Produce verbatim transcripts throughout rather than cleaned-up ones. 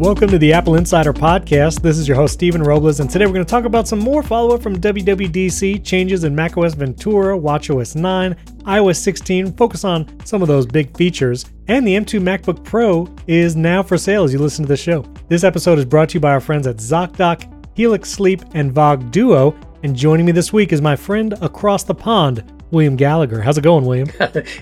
Welcome to the Apple Insider Podcast. This is your host, Stephen Robles, and today we're going to talk about some more follow-up from W W D C, changes in macOS Ventura, watchOS nine, iOS sixteen, focus on some of those big features, and the M two MacBook Pro is now for sale as you listen to the show. This episode is brought to you by our friends at ZocDoc, Helix Sleep, and Vogue Duo, and joining me this week is my friend across the pond, William Gallagher. How's it going, William?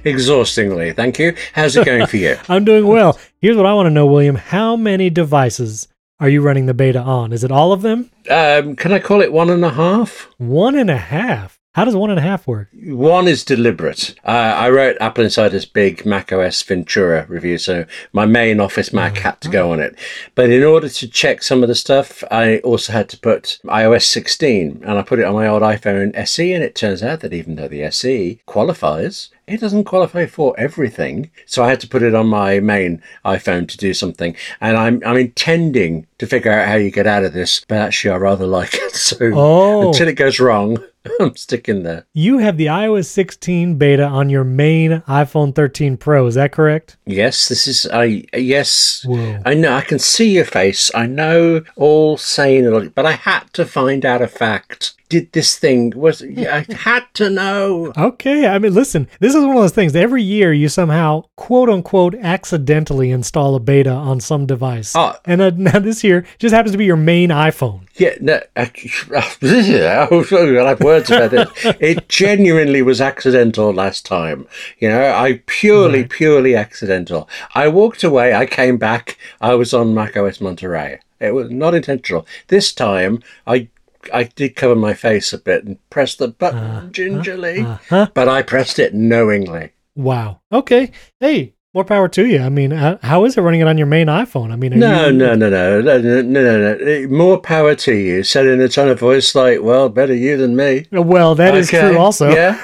Exhaustingly, thank you. How's it going for you? I'm doing well. Here's what I want to know, William. How many devices are you running the beta on? Is it all of them? Um, can I call it one and a half? One and a half? How does one and a half work? One is deliberate. Uh, I wrote Apple Insider's big macOS Ventura review, so my main office Mac uh-huh. had to go on it. But in order to check some of the stuff, I also had to put iOS sixteen, and I put it on my old iPhone S E, and it turns out that even though the S E qualifies, it doesn't qualify for everything. So I had to put it on my main iPhone to do something. And I'm I'm intending to figure out how you get out of this, but actually I rather like it. So oh. until it goes wrong, I'm sticking there. You have the iOS sixteen beta on your main iPhone thirteen Pro. Is that correct? Yes, this is I. Yes, Whoa. I know. I can see your face. I know all sane and logic, but I had to find out a fact. Did this thing was I had to know. Okay, I mean, listen, this is one of those things. Every year, you somehow quote unquote accidentally install a beta on some device, oh. and uh, now this year just happens to be your main iPhone. Yeah, no, I have words about this. It genuinely was accidental last time. You know, I purely, right. purely accidental. I walked away. I came back. I was on macOS Monterey. It was not intentional. This time, I. I did cover my face a bit and press the button uh, gingerly, uh, uh, but I pressed it knowingly. Wow. Okay. Hey, more power to you. I mean, how is it running it on your main iPhone? I mean, no, you- no, no, no, no, no, no, no. More power to you. Said in a tone of voice like, well, better you than me. Well, that okay. is true also. Yeah.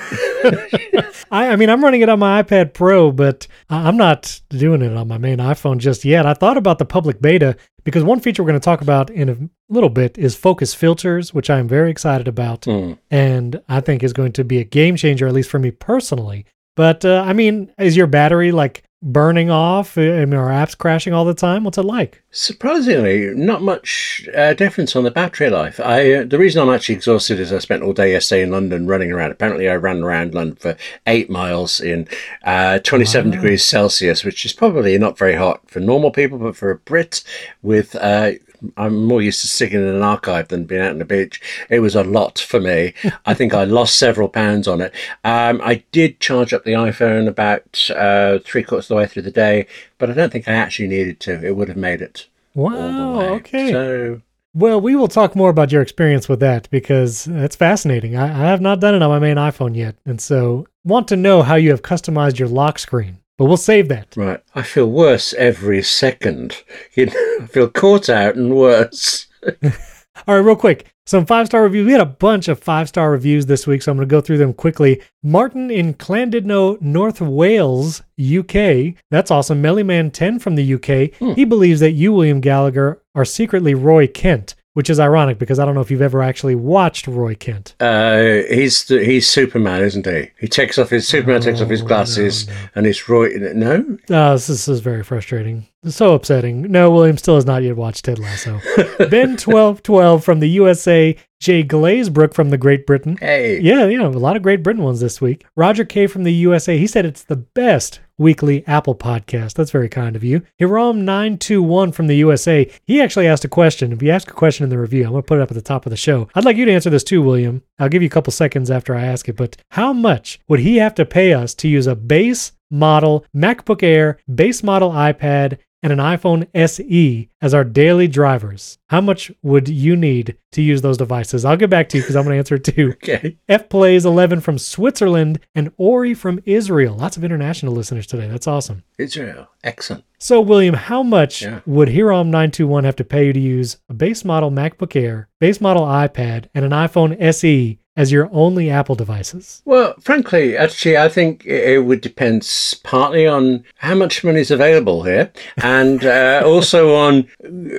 I, I mean, I'm running it on my iPad Pro, but I'm not doing it on my main iPhone just yet. I thought about the public beta because one feature we're going to talk about in a little bit is focus filters, which I'm very excited about. Mm. And I think is going to be a game changer, at least for me personally. But uh, I mean, is your battery like burning off? I mean, are apps crashing all the time? What's it like? Surprisingly, not much uh, difference on the battery life. I uh, the reason I'm actually exhausted is I spent all day yesterday in London running around. Apparently, I ran around London for eight miles in uh, twenty-seven wow. degrees Celsius, which is probably not very hot for normal people, but for a Brit with... Uh, I'm more used to sticking in an archive than being out on the beach. It was a lot for me. I think I lost several pounds on it. Um, I did charge up the iPhone about uh, three quarters of the way through the day, but I don't think I actually needed to. It would have made it. Wow, okay. So... Well, we will talk more about your experience with that because that's fascinating. I, I have not done it on my main iPhone yet, and so want to know how you have customized your lock screen. But we'll save that. Right. I feel worse every second. You know, I feel caught out and worse. All right, real quick. Some five-star reviews. We had a bunch of five-star reviews this week, so I'm going to go through them quickly. Martin in Clandidno, North Wales, U K. That's awesome. Mellyman ten from the U K. Hmm. He believes that you, William Gallagher, are secretly Roy Kent, which is ironic because I don't know if you've ever actually watched Roy Kent. Uh, he's the, he's Superman, isn't he? He takes off his Superman, oh, takes off his glasses, no, no. and it's Roy. No, uh, this, this is very frustrating. So upsetting. No, William still has not yet watched Ted Lasso. Ben twelve twelve from the U S A. Jay Glazebrook from the Great Britain. Hey. Yeah, you know, a lot of Great Britain ones this week. Roger K from the U S A. He said it's the best weekly Apple podcast. That's very kind of you. Hiram nine two one from the U S A. He actually asked a question. If you ask a question in the review, I'm going to put it up at the top of the show. I'd like you to answer this too, William. I'll give you a couple seconds after I ask it, but how much would he have to pay us to use a base model MacBook Air, base model iPad, and an iPhone S E as our daily drivers? How much would you need to use those devices? I'll get back to you because I'm going to answer it too. Okay. F Plays eleven from Switzerland and Ori from Israel. Lots of international listeners today. That's awesome. Israel. Excellent. So, William, how much yeah. would Hiram nine two one have to pay you to use a base model MacBook Air, base model iPad, and an iPhone S E as your only Apple devices? Well, frankly, actually, I think it would depend partly on how much money is available here and uh, also on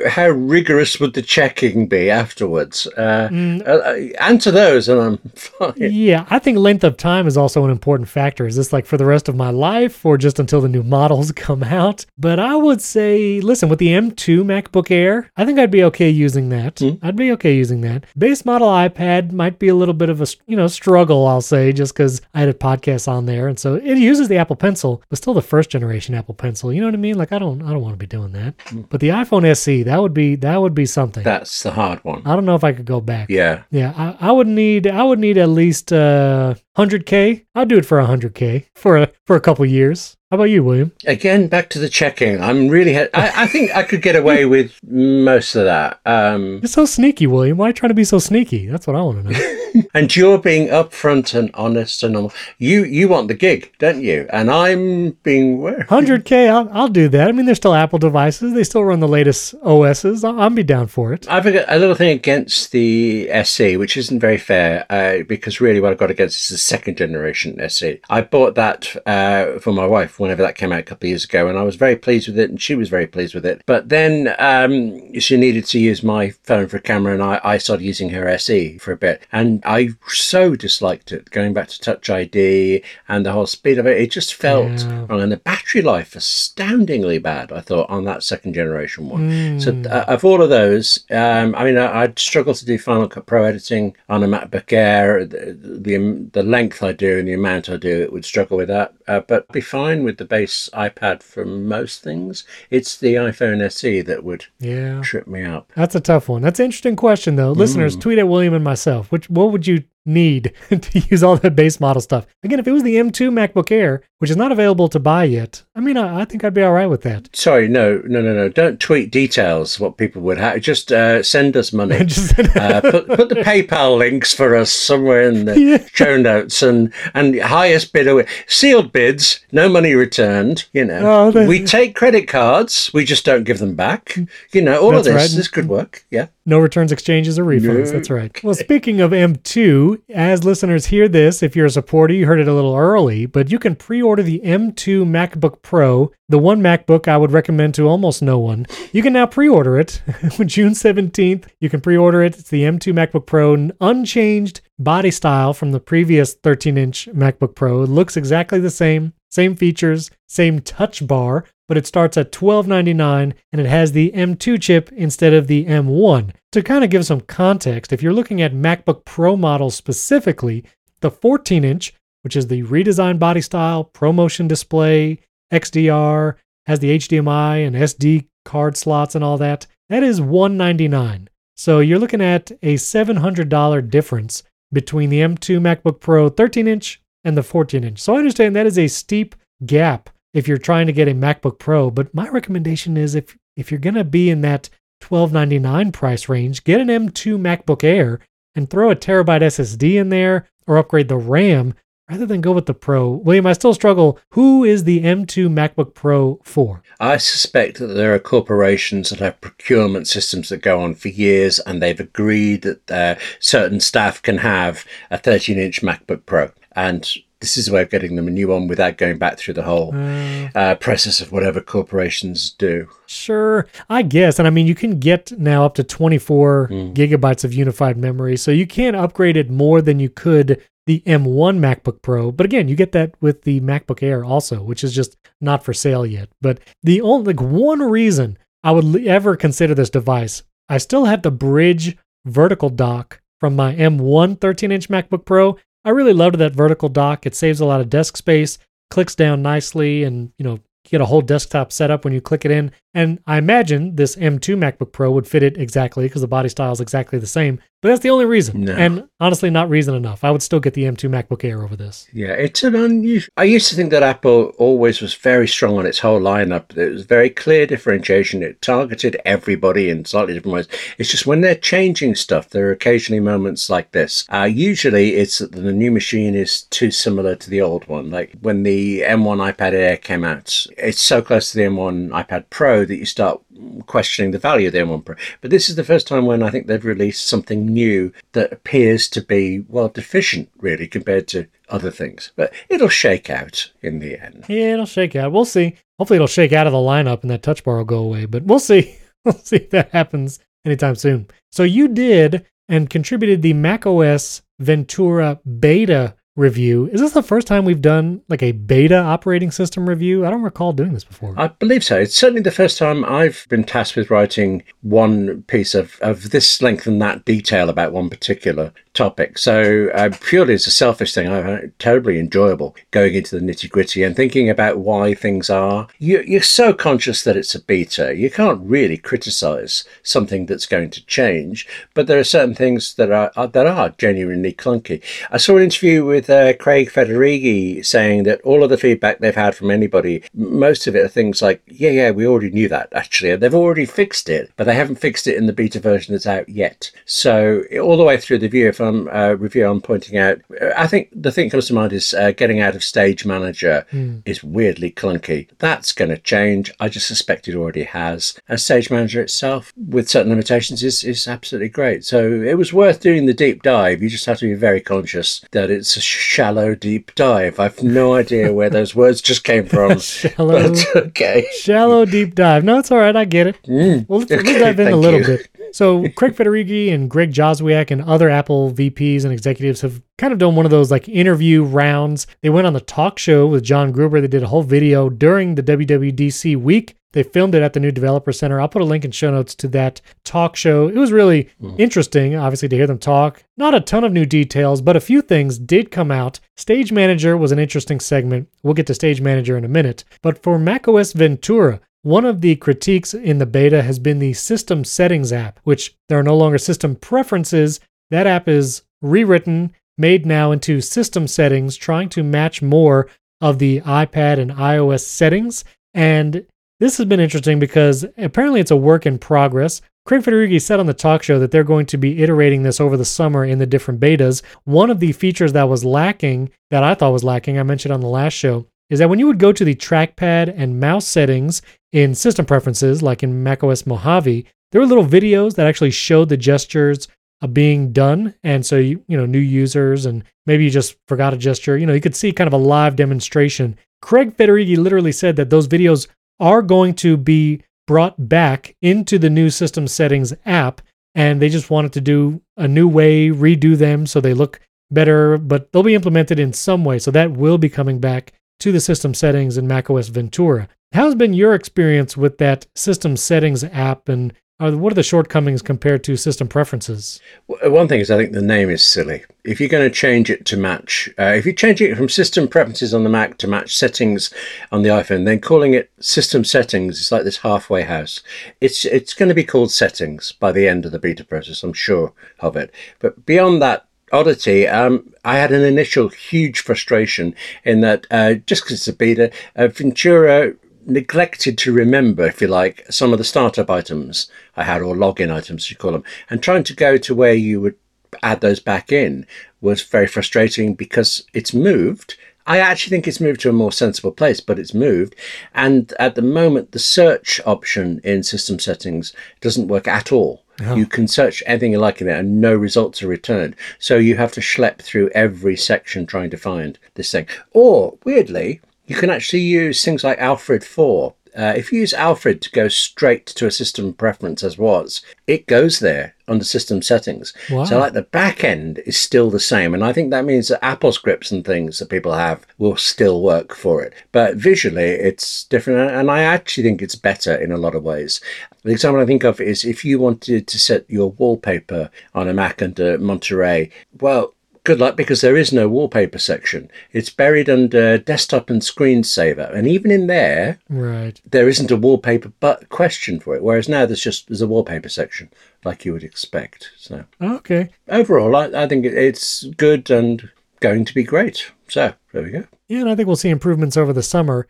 how rigorous would the checking be afterwards. Uh, mm. uh, answer those and I'm fine. Yeah, I think length of time is also an important factor. Is this like for the rest of my life or just until the new models come out? But I would say, listen, with the M two MacBook Air, I think I'd be okay using that. Mm. I'd be okay using that. Base model iPad might be a little bit of a, you know, struggle, I'll say, just because I had a podcast on there, and so it uses the Apple Pencil, but still the first generation Apple Pencil. You know what I mean? Like I don't, I don't want to be doing that. Mm. But the iPhone S E, that would be, that would be something. That's the hard one. I don't know if I could go back. Yeah, yeah. I, I would need, I would need at least uh, one hundred K. I'd do it for one hundred K for a, for a couple years. How about you, William? Again, back to the checking. I'm really... He- I, I think I could get away with most of that. Um, You're so sneaky, William. Why are you trying to be so sneaky? That's what I want to know. And you're being upfront and honest and all. You you want the gig, don't you? And I'm being... one hundred K, I'll, I'll do that. I mean, they're still Apple devices. They still run the latest O Ss. I'll, I'll be down for it. I've got a little thing against the S E, which isn't very fair, uh, because really what I've got against is the second generation S E. I bought that uh, for my wife whenever that came out a couple of years ago, and I was very pleased with it, and she was very pleased with it. But then um, she needed to use my phone for a camera, and I, I started using her S E for a bit, and I so disliked it, going back to Touch I D and the whole speed of it. It just felt yeah. wrong, and the battery life astoundingly bad, I thought, on that second generation one. Mm. So uh, of all of those, um, I mean, I, I'd struggle to do Final Cut Pro editing on a MacBook Air. The, the, the length I do and the amount I do, it would struggle with that, uh, but I'd be fine with the base iPad for most things. It's the iPhone S E that would yeah. trip me up. That's a tough one. That's an interesting question, though. Mm. Listeners, tweet at William and myself. Which, what would you need to use all that base model stuff? Again, if it was the M two MacBook Air, which is not available to buy yet, I mean, I, I think I'd be all right with that. Sorry, no, no, no, no. Don't tweet details, what people would have. Just uh, send us money. uh, put, put the PayPal links for us somewhere in the yeah. show notes, and, and highest bidder. Sealed bids, no money returned, you know. Oh, we take credit cards, we just don't give them back. You know, all that's of this, right. This could work, yeah. No returns, exchanges, or refunds. No. That's right. Okay. Well, speaking of M two, as listeners hear this, if you're a supporter, you heard it a little early, but you can pre-order the M two MacBook Pro, the one MacBook I would recommend to almost no one. You can now pre-order it. June seventeenth, you can pre-order it. It's the M two MacBook Pro, unchanged body style from the previous thirteen-inch MacBook Pro. It looks exactly the same, same features, same touch bar, but it starts at twelve ninety-nine dollars, and it has the M two chip instead of the M one. To kind of give some context, if you're looking at MacBook Pro models specifically, the fourteen-inch, which is the redesigned body style, ProMotion display, X D R, has the H D M I and S D card slots and all that, that is one hundred ninety-nine dollars. So you're looking at a seven hundred dollars difference between the M two MacBook Pro thirteen-inch and the fourteen-inch. So I understand that is a steep gap if you're trying to get a MacBook Pro, but my recommendation is if if you're going to be in that twelve ninety-nine dollars price range, get an M two MacBook Air and throw a terabyte S S D in there or upgrade the RAM rather than go with the Pro. William, I still struggle. Who is the M two MacBook Pro for? I suspect that there are corporations that have procurement systems that go on for years, and they've agreed that uh, certain staff can have a thirteen-inch MacBook Pro. And this is a way of getting them a new one without going back through the whole uh, uh, process of whatever corporations do. Sure, I guess. And I mean, you can get now up to twenty-four mm. gigabytes of unified memory, so you can upgrade it more than you could the M one MacBook Pro. But again, you get that with the MacBook Air also, which is just not for sale yet. But the only like one reason I would ever consider this device, I still have the bridge vertical dock from my M one thirteen-inch MacBook Pro. I really loved that vertical dock. It saves a lot of desk space, clicks down nicely, and you know, get a whole desktop set up when you click it in. And I imagine this M two MacBook Pro would fit it exactly because the body style is exactly the same. But that's the only reason. No. And honestly, not reason enough. I would still get the M two MacBook Air over this. Yeah, it's an unusual... I used to think that Apple always was very strong on its whole lineup. It was very clear differentiation. It targeted everybody in slightly different ways. It's just when they're changing stuff, there are occasionally moments like this. Uh, usually, it's that the new machine is too similar to the old one. Like when the M one iPad Air came out, it's so close to the M one iPad Pro that you start questioning the value of the M one Pro. But this is the first time when I think they've released something new that appears to be, well, deficient, really, compared to other things. But it'll shake out in the end. Yeah, it'll shake out. We'll see. Hopefully it'll shake out of the lineup and that touch bar will go away. But we'll see. We'll see if that happens anytime soon. So you did and contributed the macOS Ventura beta review. Is this the first time we've done like a beta operating system review? I don't recall doing this before. I believe so. It's certainly the first time I've been tasked with writing one piece of, of this length and that detail about one particular topic. So uh, purely as a selfish thing, I found it terribly enjoyable going into the nitty gritty and thinking about why things are. You, you're so conscious that it's a beta. You can't really criticize something that's going to change, but there are certain things that are, are that are genuinely clunky. I saw an interview with uh, Craig Federighi saying that all of the feedback they've had from anybody, most of it are things like, yeah, yeah, we already knew that actually. They've already fixed it, but they haven't fixed it in the beta version that's out yet. So all the way through the view, if Uh, review I'm pointing out, I think the thing that comes to mind is uh, getting out of Stage Manager mm. is weirdly clunky. That's going to change. I just suspect it already has. And Stage Manager itself, with certain limitations, is, is absolutely great. So it was worth doing the deep dive. You just have to be very conscious that it's a shallow deep dive. I've no idea where those words just came from. Shallow, but, okay. Shallow deep dive. No, it's all right. I get it. Mm. We'll, okay, we'll dive in a little you. bit. So Craig Federighi and Greg Joswiak and other Apple V Ps and executives have kind of done one of those like interview rounds. They went on the talk show with John Gruber. They did a whole video during the W W D C week. They filmed it at the new developer center. I'll put a link in show notes to that talk show. It was really mm. interesting, obviously, to hear them talk. Not a ton of new details, but a few things did come out. Stage Manager was an interesting segment. We'll get to Stage Manager in a minute. But for macOS Ventura, one of the critiques in the beta has been the System Settings app, which there are no longer System Preferences. That app is rewritten, made now into System Settings, trying to match more of the iPad and iOS settings. And this has been interesting because apparently it's a work in progress. Craig Federighi said on the talk show that they're going to be iterating this over the summer in the different betas. One of the features that was lacking, that I thought was lacking, I mentioned on the last show, is that when you would go to the trackpad and mouse settings in System Preferences, like in macOS Mojave, there were little videos that actually showed the gestures being done. And so, you, you know, new users and maybe you just forgot a gesture, you know, you could see kind of a live demonstration. Craig Federighi literally said that those videos are going to be brought back into the new System Settings app, and they just wanted to do a new way, redo them so they look better, but they'll be implemented in some way. So that will be coming back to the System Settings in macOS Ventura. How's been your experience with that System Settings app, and what are the shortcomings compared to System Preferences? One thing is, I think the name is silly. If you're going to change it to match, uh, if you change it from System Preferences on the Mac to match Settings on the iPhone, then calling it System Settings is like this halfway house. It's it's going to be called Settings by the end of the beta process, I'm sure of it. But beyond that oddity, um, I had an initial huge frustration in that uh, just because it's a beta, uh, Ventura neglected to remember, if you like, some of the startup items I had, or login items, you call them, and trying to go to where you would add those back in was very frustrating because it's moved. I actually think it's moved to a more sensible place, but it's moved. And at the moment, the search option in System Settings doesn't work at all. Oh. You can search anything you like in there and no results are returned. So you have to schlep through every section trying to find this thing. Or, weirdly, you can actually use things like Alfred four. Uh, if you use Alfred to go straight to a system preference as was, it goes there under system settings. Wow. So like the back end is still the same. And I think that means that Apple scripts and things that people have will still work for it. But visually, it's different. And I actually think it's better in a lot of ways. The example I think of is if you wanted to set your wallpaper on a Mac under Monterey, well, good luck, because there is no wallpaper section. It's buried under desktop and screensaver. And even in there, right, there isn't a wallpaper but question for it. Whereas now there's just there's a wallpaper section, like you would expect. So okay. Overall, I, I think it's good and going to be great. So there we go. Yeah, and I think we'll see improvements over the summer.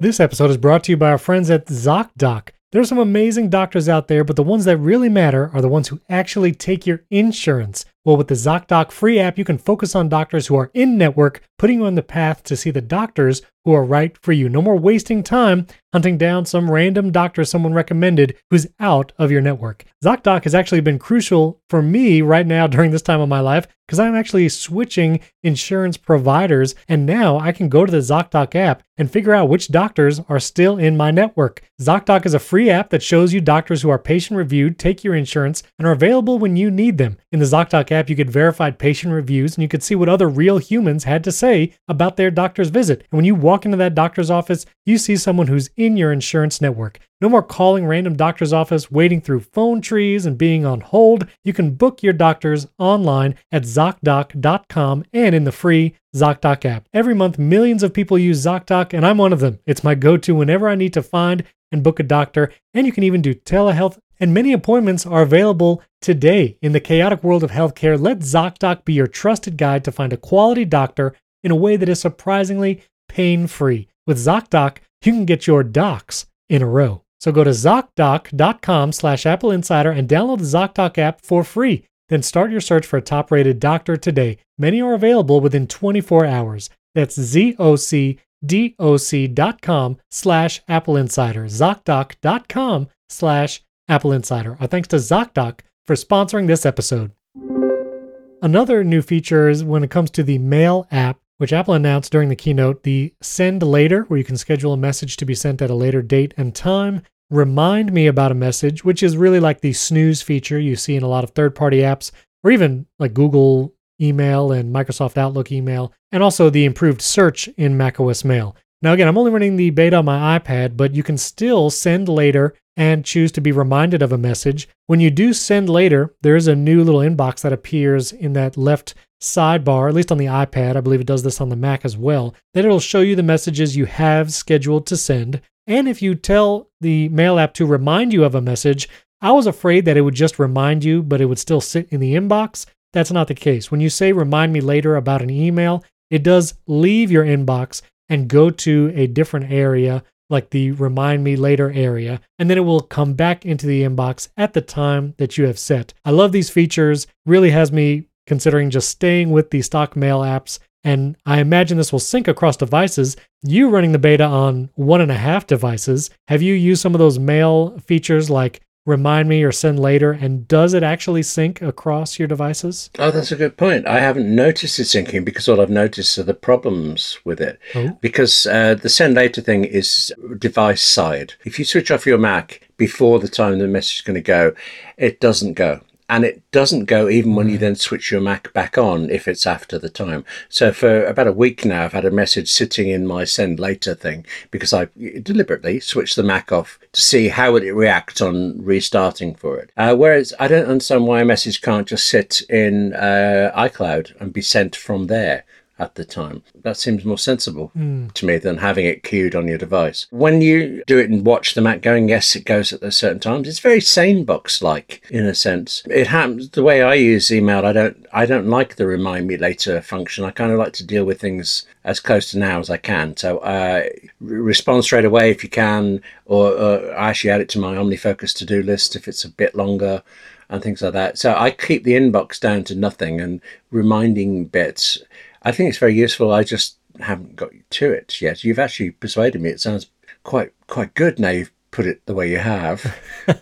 This episode is brought to you by our friends at ZocDoc. There's some amazing doctors out there, but the ones that really matter are the ones who actually take your insurance. Well, with the ZocDoc free app, you can focus on doctors who are in-network, putting you on the path to see the doctors who are right for you. No more wasting time hunting down some random doctor someone recommended who's out of your network. ZocDoc has actually been crucial for me right now during this time of my life because I'm actually switching insurance providers, and now I can go to the ZocDoc app and figure out which doctors are still in my network. ZocDoc is a free app that shows you doctors who are patient-reviewed, take your insurance, and are available when you need them. In the ZocDoc app, you get verified patient reviews, and you could see what other real humans had to say about their doctor's visit. And when you walk into that doctor's office, you see someone who's in your insurance network. No more calling random doctor's office, wading through phone trees, and being on hold. You can book your doctors online at ZocDoc dot com and in the free ZocDoc app. Every month, millions of people use ZocDoc, and I'm one of them. It's my go-to whenever I need to find and book a doctor, and you can even do telehealth. And many appointments are available today. In the chaotic world of healthcare, let ZocDoc be your trusted guide to find a quality doctor in a way that is surprisingly pain-free. With ZocDoc, you can get your docs in a row. So go to ZocDoc.com slash Apple Insider and download the ZocDoc app for free. Then start your search for a top-rated doctor today. Many are available within twenty-four hours. That's ZocDoc.com slash Apple Insider. ZocDoc.com slash Apple Insider. Our thanks to ZocDoc for sponsoring this episode. Another new feature is when it comes to the Mail app, which Apple announced during the keynote, the Send Later, where you can schedule a message to be sent at a later date and time. Remind Me About a Message, which is really like the snooze feature you see in a lot of third-party apps, or even like Google email and Microsoft Outlook email, and also the improved search in macOS Mail. Now, again, I'm only running the beta on my iPad, but you can still send later and choose to be reminded of a message. When you do send later, there is a new little inbox that appears in that left sidebar, at least on the iPad. I believe it does this on the Mac as well, that it'll show you the messages you have scheduled to send. And if you tell the Mail app to remind you of a message, I was afraid that it would just remind you, but it would still sit in the inbox. That's not the case. When you say remind me later about an email, it does leave your inbox and go to a different area, like the remind me later area, and then it will come back into the inbox at the time that you have set. I love these features. Really has me considering just staying with the stock mail apps, and I imagine this will sync across devices. You running the beta on one and a half devices, have you used some of those mail features like remind me or send later, and does it actually sync across your devices? Oh, that's a good point. I haven't noticed it syncing because all I've noticed are the problems with it. Oh. Because uh, the send later thing is device side. If you switch off your Mac before the time the message is going to go, it doesn't go. And it doesn't go even when you then switch your Mac back on if it's after the time. So for about a week now, I've had a message sitting in my send later thing because I deliberately switched the Mac off to see how would it react on restarting for it. Uh, whereas I don't understand why a message can't just sit in uh, iCloud and be sent from there at the time. That seems more sensible mm. to me than having it queued on your device. When you do it and watch the Mac going, yes, it goes at those certain times. It's very Sanebox-like in a sense. It happens the way I use email. I don't I don't like the remind me later function. I kind of like to deal with things as close to now as I can. So uh, respond straight away if you can, or, or I actually add it to my OmniFocus to-do list if it's a bit longer, and things like that. So I keep the inbox down to nothing and reminding bits. I think it's very useful. I just haven't got to it yet. You've actually persuaded me. It sounds quite quite good now you've put it the way you have.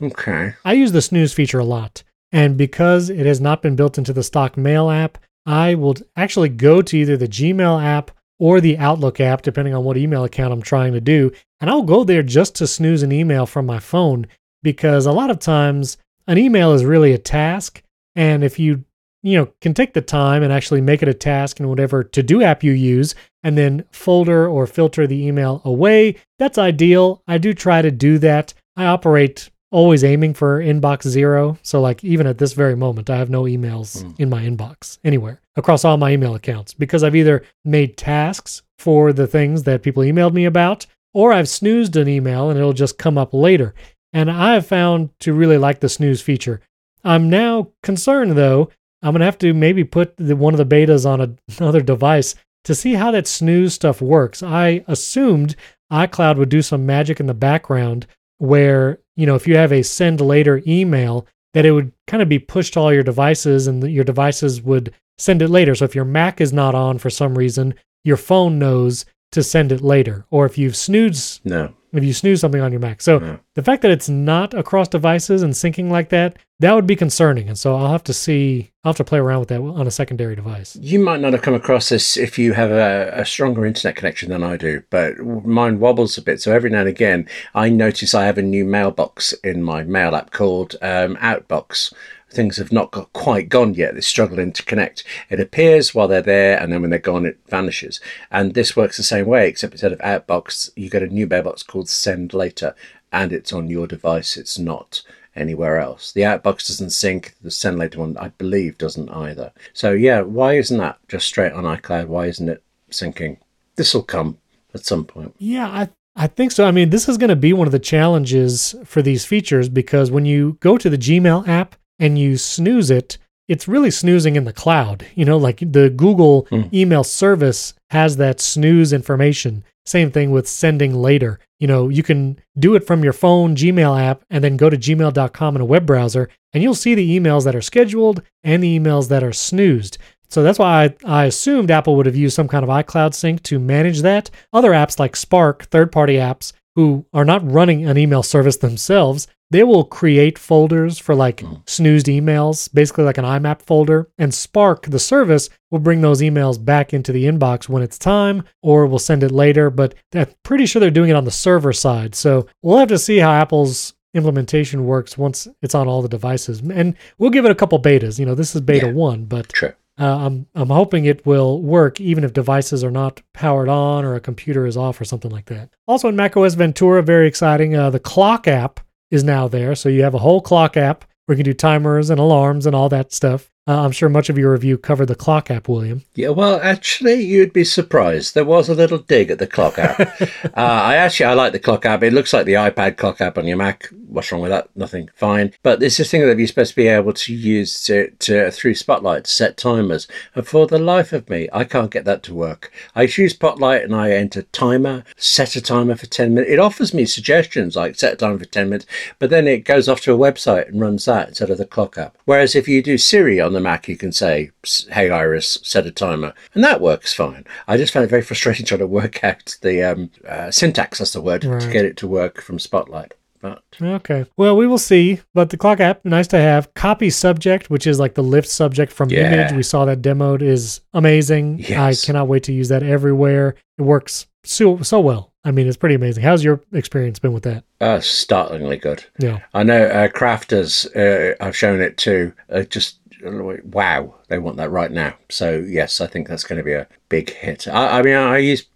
Okay. I use the snooze feature a lot. And because it has not been built into the stock mail app, I will actually go to either the Gmail app or the Outlook app, depending on what email account I'm trying to do. And I'll go there just to snooze an email from my phone, because a lot of times an email is really a task. And if you you know, can take the time and actually make it a task in whatever to-do app you use, and then folder or filter the email away, that's ideal. I do try to do that. I operate always aiming for inbox zero. So like even at this very moment, I have no emails mm. in my inbox anywhere across all my email accounts, because I've either made tasks for the things that people emailed me about, or I've snoozed an email and it'll just come up later. And I have found to really like the snooze feature. I'm now concerned though, I'm going to have to maybe put the, one of the betas on a, another device to see how that snooze stuff works. I assumed iCloud would do some magic in the background where, you know, if you have a send later email, that it would kind of be pushed to all your devices, and your devices would send it later. So if your Mac is not on for some reason, your phone knows to send it later. Or if you've snoozed, no. if you snooze something on your Mac. So no. the fact that it's not across devices and syncing like that, that would be concerning. And so I'll have to see, I'll have to play around with that on a secondary device. You might not have come across this if you have a, a stronger internet connection than I do, but mine wobbles a bit. So every now and again, I notice I have a new mailbox in my mail app called um, Outbox. Things have not got quite gone yet. They're struggling to connect. It appears while they're there, and then when they're gone, it vanishes. And this works the same way, except instead of Outbox, you get a new mailbox called Send Later, and it's on your device. It's not anywhere else. The Outbox doesn't sync. The Send Later one, I believe, doesn't either. So yeah, why isn't that just straight on iCloud? Why isn't it syncing? This will come at some point. Yeah, I I think so. I mean, this is going to be one of the challenges for these features, because when you go to the Gmail app and you snooze it, it's really snoozing in the cloud. You know, like the Google mm. email service has that snooze information. Same thing with sending later. You know, you can do it from your phone Gmail app and then go to gmail dot com in a web browser, and you'll see the emails that are scheduled and the emails that are snoozed. So that's why I, I assumed Apple would have used some kind of iCloud sync to manage that. Other apps like Spark, third-party apps, who are not running an email service themselves, they will create folders for like mm. snoozed emails, basically like an I M A P folder, and Spark, the service, will bring those emails back into the inbox when it's time, or we'll send it later, but I'm pretty sure they're doing it on the server side. So we'll have to see how Apple's implementation works once it's on all the devices. And we'll give it a couple betas. You know, this is beta yeah. one, but True. Uh, I'm I'm hoping it will work even if devices are not powered on or a computer is off or something like that. Also in macOS Ventura, very exciting, uh, the clock app is now there. So you have a whole clock app where you can do timers and alarms and all that stuff. Uh, I'm sure much of your review covered the clock app, William. Yeah, well, actually, you'd be surprised. There was a little dig at the clock app. uh, I actually, I like the clock app. It looks like the iPad clock app on your Mac. What's wrong with that? Nothing. Fine. But there's this thing that you're supposed to be able to use to, to through Spotlight to set timers. And for the life of me, I can't get that to work. I choose Spotlight and I enter timer, set a timer for ten minutes. It offers me suggestions like set a timer for ten minutes, but then it goes off to a website and runs that instead of the clock app. Whereas if you do Siri on the Mac, you can say, hey Iris, set a timer, and that works fine. I just found it very frustrating trying to work out the um, uh, syntax, that's the word, right, to get it to work from Spotlight. But okay, well, we will see. But the clock app, nice to have. Copy subject, which is like the lift subject from yeah. image, we saw that demoed, is amazing. Yes. I cannot wait to use that everywhere. It works so so well. I mean, it's pretty amazing. How's your experience been with that? Uh, startlingly good. Yeah, I know uh, crafters, uh, I've shown it to uh, just wow, they want that right now. So yes, I think that's going to be a big hit. I, I mean, I use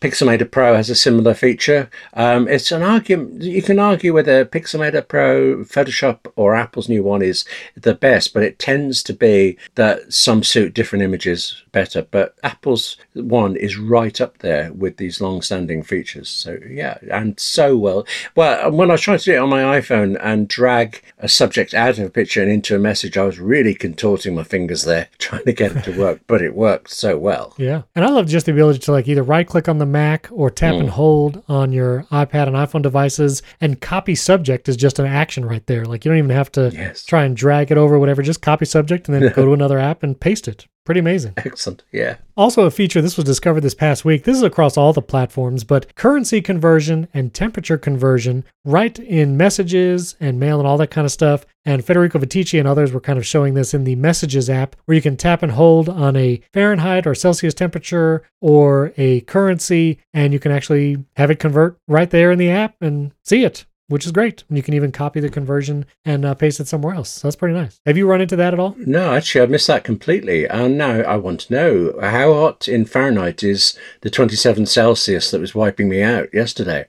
Pixelmator Pro has a similar feature. Um, it's an argument. You can argue whether Pixelmator Pro, Photoshop, or Apple's new one is the best, but it tends to be that some suit different images better. But Apple's one is right up there with these long-standing features. So yeah, and so well. Well, when I was trying to do it on my iPhone and drag a subject out of a picture and into a message, I was really contorting my fingers there trying to get it to work, but it worked so well. Yeah, and I love just the ability to like either right click on the Mac or tap mm. and hold on your iPad and iPhone devices, and copy subject is just an action right there. Like you don't even have to yes. try and drag it over whatever, just copy subject and then go to another app and paste it. Pretty amazing. Excellent, yeah. Also a feature, this was discovered this past week, this is across all the platforms, but currency conversion and temperature conversion right in messages and mail and all that kind of stuff. And Federico Vitici and others were kind of showing this in the Messages app, where you can tap and hold on a Fahrenheit or Celsius temperature or a currency, and you can actually have it convert right there in the app and see it, which is great. And you can even copy the conversion and uh, paste it somewhere else. So that's pretty nice. Have you run into that at all? No, actually, I missed that completely. And now I want to know, how hot in Fahrenheit is the twenty-seven Celsius that was wiping me out yesterday?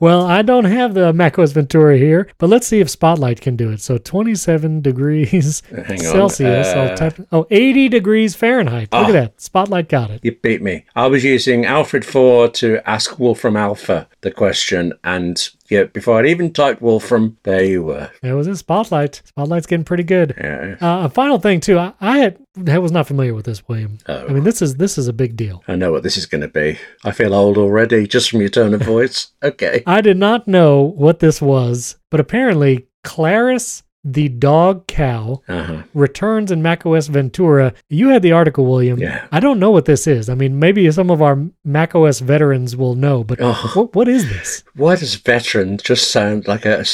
Well, I don't have the macOS Ventura here, but let's see if Spotlight can do it. So twenty-seven degrees Hang Celsius. Uh, I'll type, oh, eighty degrees Fahrenheit. Look oh, at that. Spotlight got it. You beat me. I was using Alfred four to ask Wolfram Alpha the question, and yeah, before I'd even typed Wolfram, there you were. It was in Spotlight. Spotlight's getting pretty good. Yeah. Uh, a final thing, too. I, I had... I was not familiar with this, William. Oh. I mean, this is this is a big deal. I know what this is going to be. I feel old already, just from your tone of voice. Okay. I did not know what this was, but apparently Claris the dog cow uh-huh. returns in macOS Ventura. You had the article, William. Yeah. I don't know what this is. I mean, maybe some of our macOS veterans will know, but oh. what, what is this? Why does veteran just sound like a,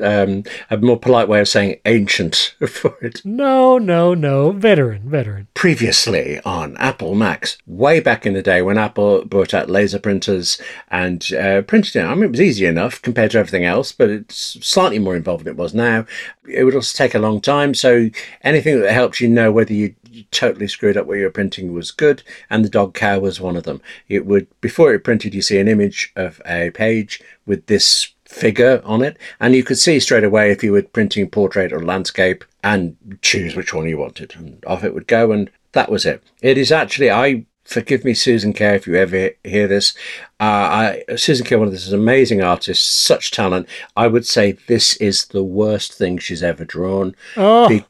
um, a more polite way of saying ancient for it? No, no, no. Veteran, veteran. Previously on Apple Macs, way back in the day when Apple brought out laser printers and uh, printed it. I mean, it was easy enough compared to everything else, but it's slightly more involved than it was now. It would also take a long time, so anything that helps you know whether you totally screwed up where your printing was good, and the dog cow was one of them. It would, before it printed, you see an image of a page with this figure on it, and you could see straight away if you were printing portrait or landscape and choose which one you wanted, and off it would go, and that was it. It is actually, I forgive me, Susan Kerr, if you ever hear this. Uh, I, Susan Kerr, one of these amazing artists, such talent. I would say this is the worst thing she's ever drawn. Oh. Be-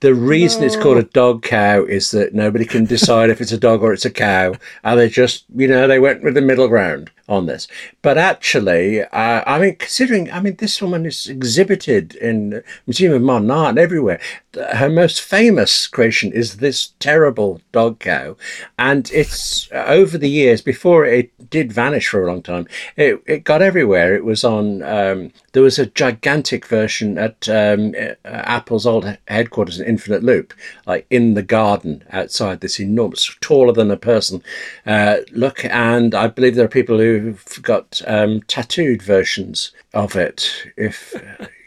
the reason no. it's called a dog cow is that nobody can decide if it's a dog or it's a cow. And they just, you know, they went with the middle ground on this. But actually, uh, I mean, considering, I mean, this woman is exhibited in Museum of Modern Art and everywhere. Her most famous creation is this terrible dog cow, and it's uh, over the years, before it did vanish for a long time, it, it got everywhere. It was on, um, there was a gigantic version at um, uh, Apple's old headquarters in Infinite Loop, like in the garden outside, this enormous, taller than a person uh, look, and I believe there are people who who've got um, tattooed versions of it, if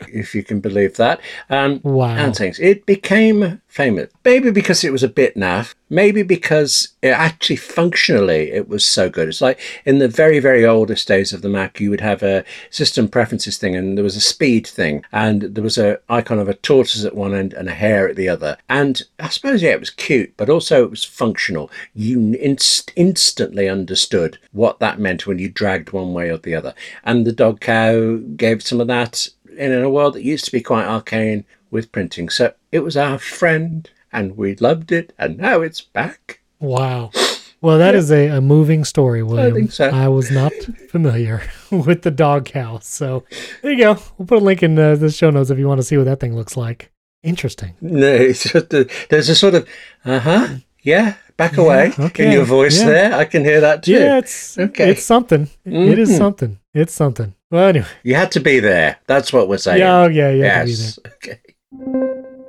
if you can believe that. Um, wow. And things. It became famous, maybe because it was a bit naff, maybe because it actually functionally it was so good. It's like in the very, very oldest days of the Mac, you would have a system preferences thing, and there was a speed thing, and there was an icon of a tortoise at one end and a hare at the other. And I suppose, yeah, it was cute, but also it was functional. You inst- instantly understood what that meant when you dragged one way or the other. And the dog cow gave some of that in a world that used to be quite arcane with printing. So it was our friend, and we loved it, and now it's back. Wow. Well, that yeah. is a, a moving story, William. I think so. I was not familiar with the dog cow. So there you go. We'll put a link in uh, the show notes if you want to see what that thing looks like. Interesting. No, it's just a, there's a sort of, uh-huh, yeah, back away yeah, okay. in your voice yeah. there. I can hear that too. Yeah, it's, okay. it's something. Mm-hmm. It is something. It's something. Well, anyway. You had to be there. That's what we're saying. Yeah, oh, yeah, you had yes. to be there. Okay.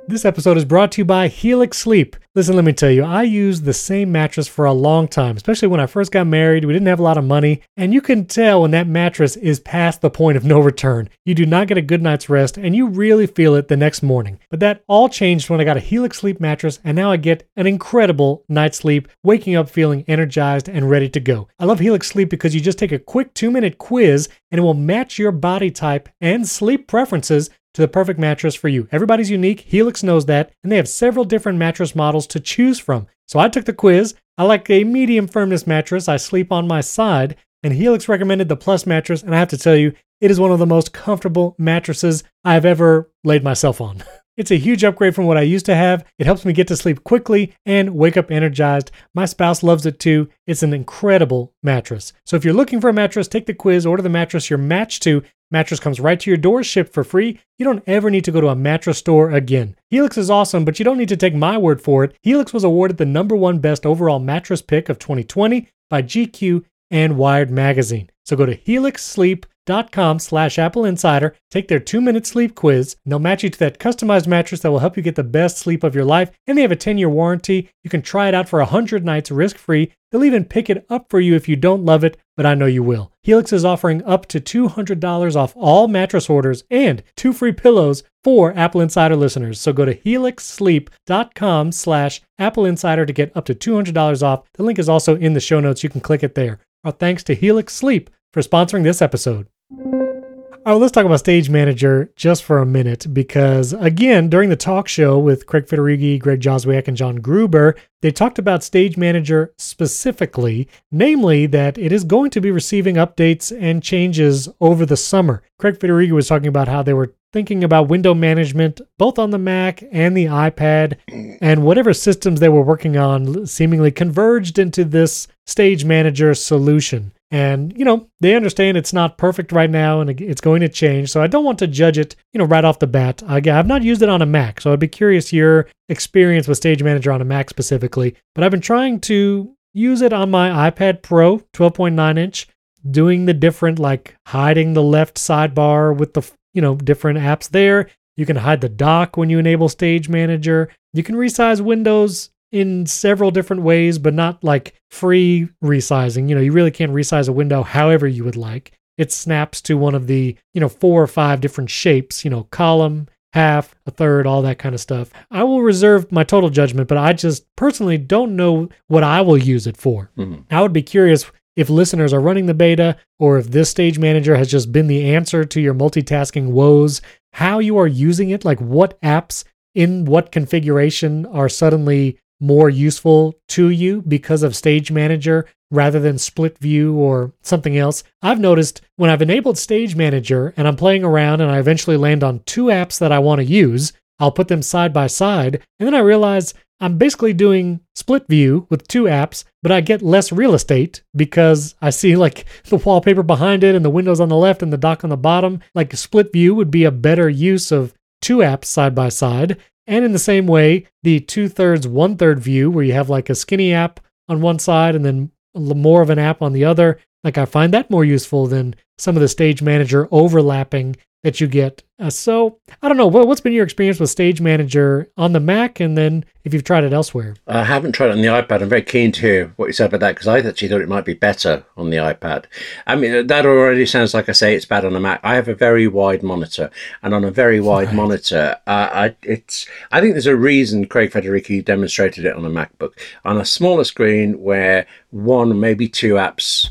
This episode is brought to you by Helix Sleep. Listen, let me tell you, I used the same mattress for a long time, especially when I first got married. We didn't have a lot of money, and you can tell when that mattress is past the point of no return. You do not get a good night's rest, and you really feel it the next morning. But that all changed when I got a Helix Sleep mattress, and now I get an incredible night's sleep, waking up feeling energized and ready to go. I love Helix Sleep because you just take a quick two-minute quiz, and it will match your body type and sleep preferences to the perfect mattress for you. Everybody's unique. Helix knows that, and they have several different mattress models to choose from. So I took the quiz. I like a medium firmness mattress. I sleep on my side, and Helix recommended the Plus mattress, and I have to tell you, it is one of the most comfortable mattresses I've ever laid myself on. It's a huge upgrade from what I used to have. It helps me get to sleep quickly and wake up energized. My spouse loves it too. It's an incredible mattress. So if you're looking for a mattress, take the quiz, order the mattress you're matched to. Mattress comes right to your door, shipped for free. You don't ever need to go to a mattress store again. Helix is awesome, but you don't need to take my word for it. Helix was awarded the number one best overall mattress pick of twenty twenty by G Q and Wired Magazine. So go to helix sleep dot com slash Apple Insider, take their two-minute sleep quiz, and they'll match you to that customized mattress that will help you get the best sleep of your life. And they have a ten-year warranty. You can try it out for one hundred nights risk-free. They'll even pick it up for you if you don't love it, but I know you will. Helix is offering up to two hundred dollars off all mattress orders and two free pillows for Apple Insider listeners. So go to helix sleep dot com slash Apple Insider to get up to two hundred dollars off. The link is also in the show notes. You can click it there. Our thanks to Helix Sleep for sponsoring this episode. All right, let's talk about Stage Manager just for a minute, because again, during the talk show with Craig Federighi, Greg Joswiak, and John Gruber, they talked about Stage Manager specifically, namely that it is going to be receiving updates and changes over the summer. Craig Federighi was talking about how they were thinking about window management, both on the Mac and the iPad, and whatever systems they were working on seemingly converged into this Stage Manager solution. And, you know, they understand it's not perfect right now and it's going to change, so I don't want to judge it, you know, right off the bat. Again, I've not used it on a Mac, so I'd be curious your experience with Stage Manager on a Mac specifically. But I've been trying to use it on my iPad Pro, twelve point nine inch, doing the different, like hiding the left sidebar with the, you know, different apps there. You can hide the dock when you enable Stage Manager. You can resize windows in several different ways, but not like free resizing. You know, you really can't resize a window however you would like. It snaps to one of the, you know, four or five different shapes, you know, column, half, a third, all that kind of stuff. I will reserve my total judgment, but I just personally don't know what I will use it for. Mm-hmm. I would be curious if listeners are running the beta, or if this Stage Manager has just been the answer to your multitasking woes, how you are using it, like what apps in what configuration are suddenly more useful to you because of Stage Manager rather than Split View or something else. I've noticed when I've enabled Stage Manager and I'm playing around and I eventually land on two apps that I want to use, I'll put them side by side, and then I realize I'm basically doing Split View with two apps, but I get less real estate because I see like the wallpaper behind it and the windows on the left and the dock on the bottom. Like Split View would be a better use of two apps side by side. And in the same way, the two-thirds, one-third view where you have like a skinny app on one side and then more of an app on the other, like I find that more useful than some of the Stage Manager overlapping that you get. Uh, so I don't know, what, what's been your experience with Stage Manager on the Mac, and then if you've tried it elsewhere? I haven't tried it on the iPad. I'm very keen to hear what you said about that, because I actually thought it might be better on the iPad. I mean, that already sounds like I say it's bad on a Mac. I have a very wide monitor, and on a very wide right. monitor, uh, I it's. I think there's a reason Craig Federighi demonstrated it on a MacBook. On a smaller screen where one, maybe two apps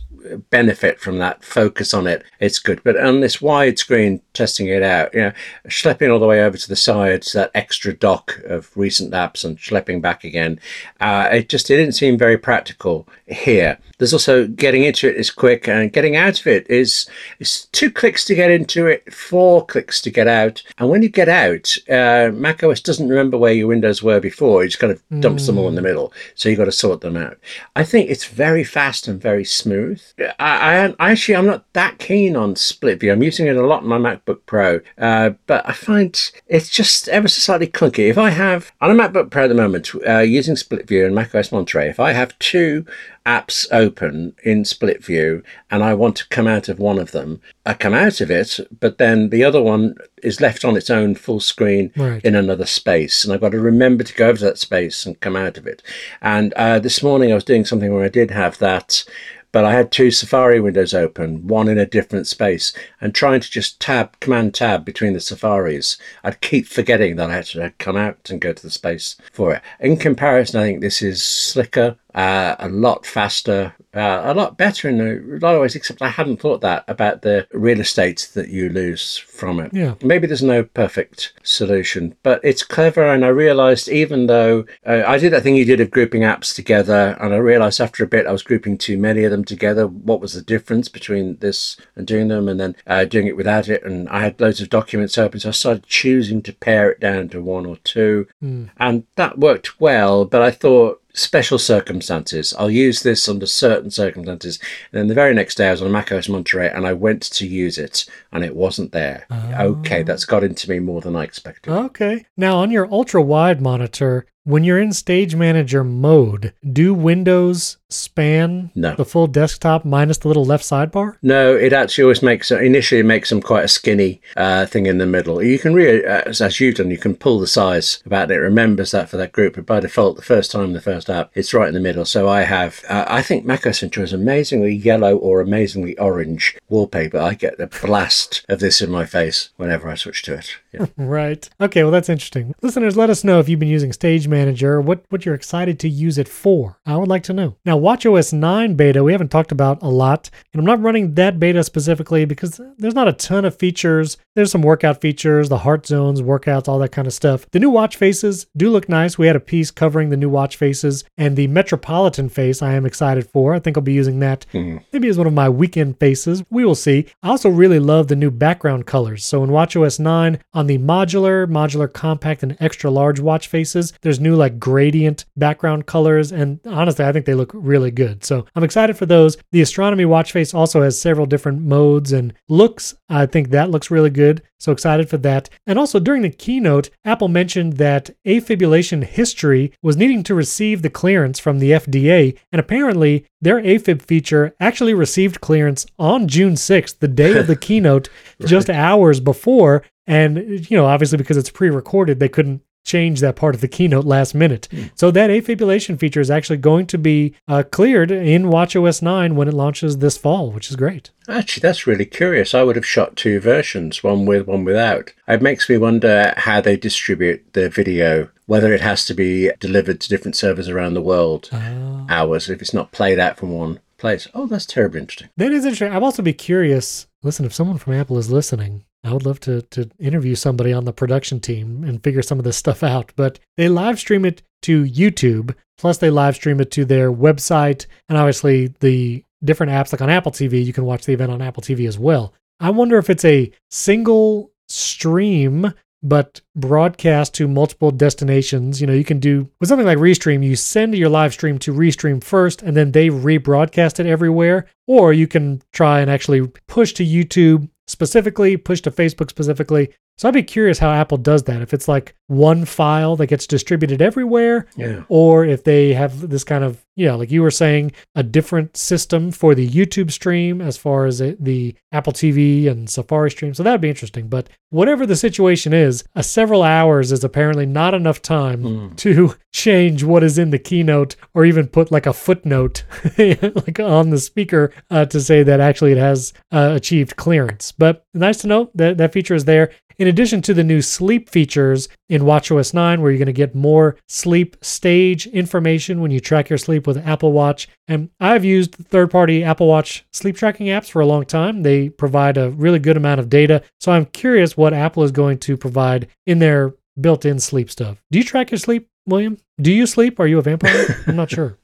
benefit from that focus on it, it's good. But on this wide screen, testing it out, you know, schlepping all the way over to the side to that extra dock of recent apps and schlepping back again, uh it just it didn't seem very practical here. There's also getting into it is quick, and getting out of it is it's two clicks to get into it, four clicks to get out. And when you get out, uh macOS doesn't remember where your windows were before. It just kind of dumps mm. them all in the middle, so you got to sort them out. I think it's very fast and very smooth. I, I actually, I'm not that keen on Split View. I'm using it a lot on my MacBook Pro, uh, but I find it's just ever so slightly clunky. If I have, on a MacBook Pro at the moment, uh, using Split View and macOS Monterey, if I have two apps open in Split View and I want to come out of one of them, I come out of it, but then the other one is left on its own full screen right. in another space, and I've got to remember to go over to that space and come out of it. And uh, this morning I was doing something where I did have that, but I had two Safari windows open, one in a different space, and trying to just tab, command tab between the Safaris, I'd keep forgetting that I had to come out and go to the space for it. In comparison, I think this is slicker, uh, a lot faster, uh, a lot better in a lot of ways, except I hadn't thought that about the real estate that you lose from it. Yeah. Maybe there's no perfect solution, but it's clever. And I realized, even though uh, I did that thing you did of grouping apps together, and I realized after a bit I was grouping too many of them together. What was the difference between this and doing them, and then uh, doing it without it? And I had loads of documents open, so I started choosing to pare it down to one or two, mm. and that worked well. But I thought, special circumstances, I'll use this under certain circumstances. And then the very next day I was on macOS Monterey and I went to use it and it wasn't there. Oh. Okay, that's got into me more than I expected. Okay. Now on your ultra wide monitor, when you're in Stage Manager mode, do windows span no. the full desktop minus the little left sidebar? No, it actually always makes, initially it makes them quite a skinny uh, thing in the middle. You can really, as, as you've done, you can pull the size about it. It remembers that for that group, but by default, the first time, the first app, it's right in the middle. So I have, uh, I think macOS Ventura is amazingly yellow or amazingly orange wallpaper. I get the blast of this in my face whenever I switch to it. Yeah. Right. Okay, well, that's interesting. Listeners, let us know if you've been using Stage Manager, what, what you're excited to use it for. I would like to know. Now, watch O S nine beta, we haven't talked about a lot, and I'm not running that beta specifically because there's not a ton of features. There's some workout features, the heart zones, workouts, all that kind of stuff. The new watch faces do look nice. We had a piece covering the new watch faces, and the Metropolitan face I am excited for. I think I'll be using that mm. maybe as one of my weekend faces. We will see. I also really love the new background colors. So in watch O S nine, on the modular, modular compact, and extra large watch faces, there's new like gradient background colors, and honestly, I think they look really good. So I'm excited for those. The astronomy watch face also has several different modes and looks. I think that looks really good. So excited for that. And also during the keynote, Apple mentioned that affibulation history was needing to receive the clearance from the F D A, and apparently their AFib feature actually received clearance on June sixth, the day of the keynote, right. just hours before. And, you know, obviously because it's pre-recorded, they couldn't change that part of the keynote last minute. Mm. So that affibulation feature is actually going to be uh, cleared in watch O S nine when it launches this fall, which is great. Actually, that's really curious. I would have shot two versions, one with, one without. It makes me wonder how they distribute their video, whether it has to be delivered to different servers around the world, oh. hours, if it's not played out from one place. Oh, that's terribly interesting. That is interesting. I'd also be curious, listen, if someone from Apple is listening, I would love to to interview somebody on the production team and figure some of this stuff out. But they live stream it to YouTube, plus they live stream it to their website, and obviously the different apps like on Apple T V, you can watch the event on Apple T V as well. I wonder if it's a single stream but broadcast to multiple destinations. You know, you can do with something like Restream, you send your live stream to Restream first, and then they rebroadcast it everywhere. Or you can try and actually push to YouTube specifically, push to Facebook specifically. So I'd be curious how Apple does that. If it's like one file that gets distributed everywhere, yeah. or if they have this kind of, yeah, you know, like you were saying, a different system for the YouTube stream as far as it, the Apple T V and Safari stream. So that'd be interesting. But whatever the situation is, a several hours is apparently not enough time mm. to change what is in the keynote, or even put like a footnote like on the speaker uh, to say that actually it has uh, achieved clearance. But nice to know that that feature is there. In addition to the new sleep features in watch O S nine, where you're going to get more sleep stage information when you track your sleep with Apple Watch. And I've used third-party Apple Watch sleep tracking apps for a long time. They provide a really good amount of data. So I'm curious what Apple is going to provide in their built-in sleep stuff. Do you track your sleep, William? Do you sleep? Are you a vampire? I'm not sure.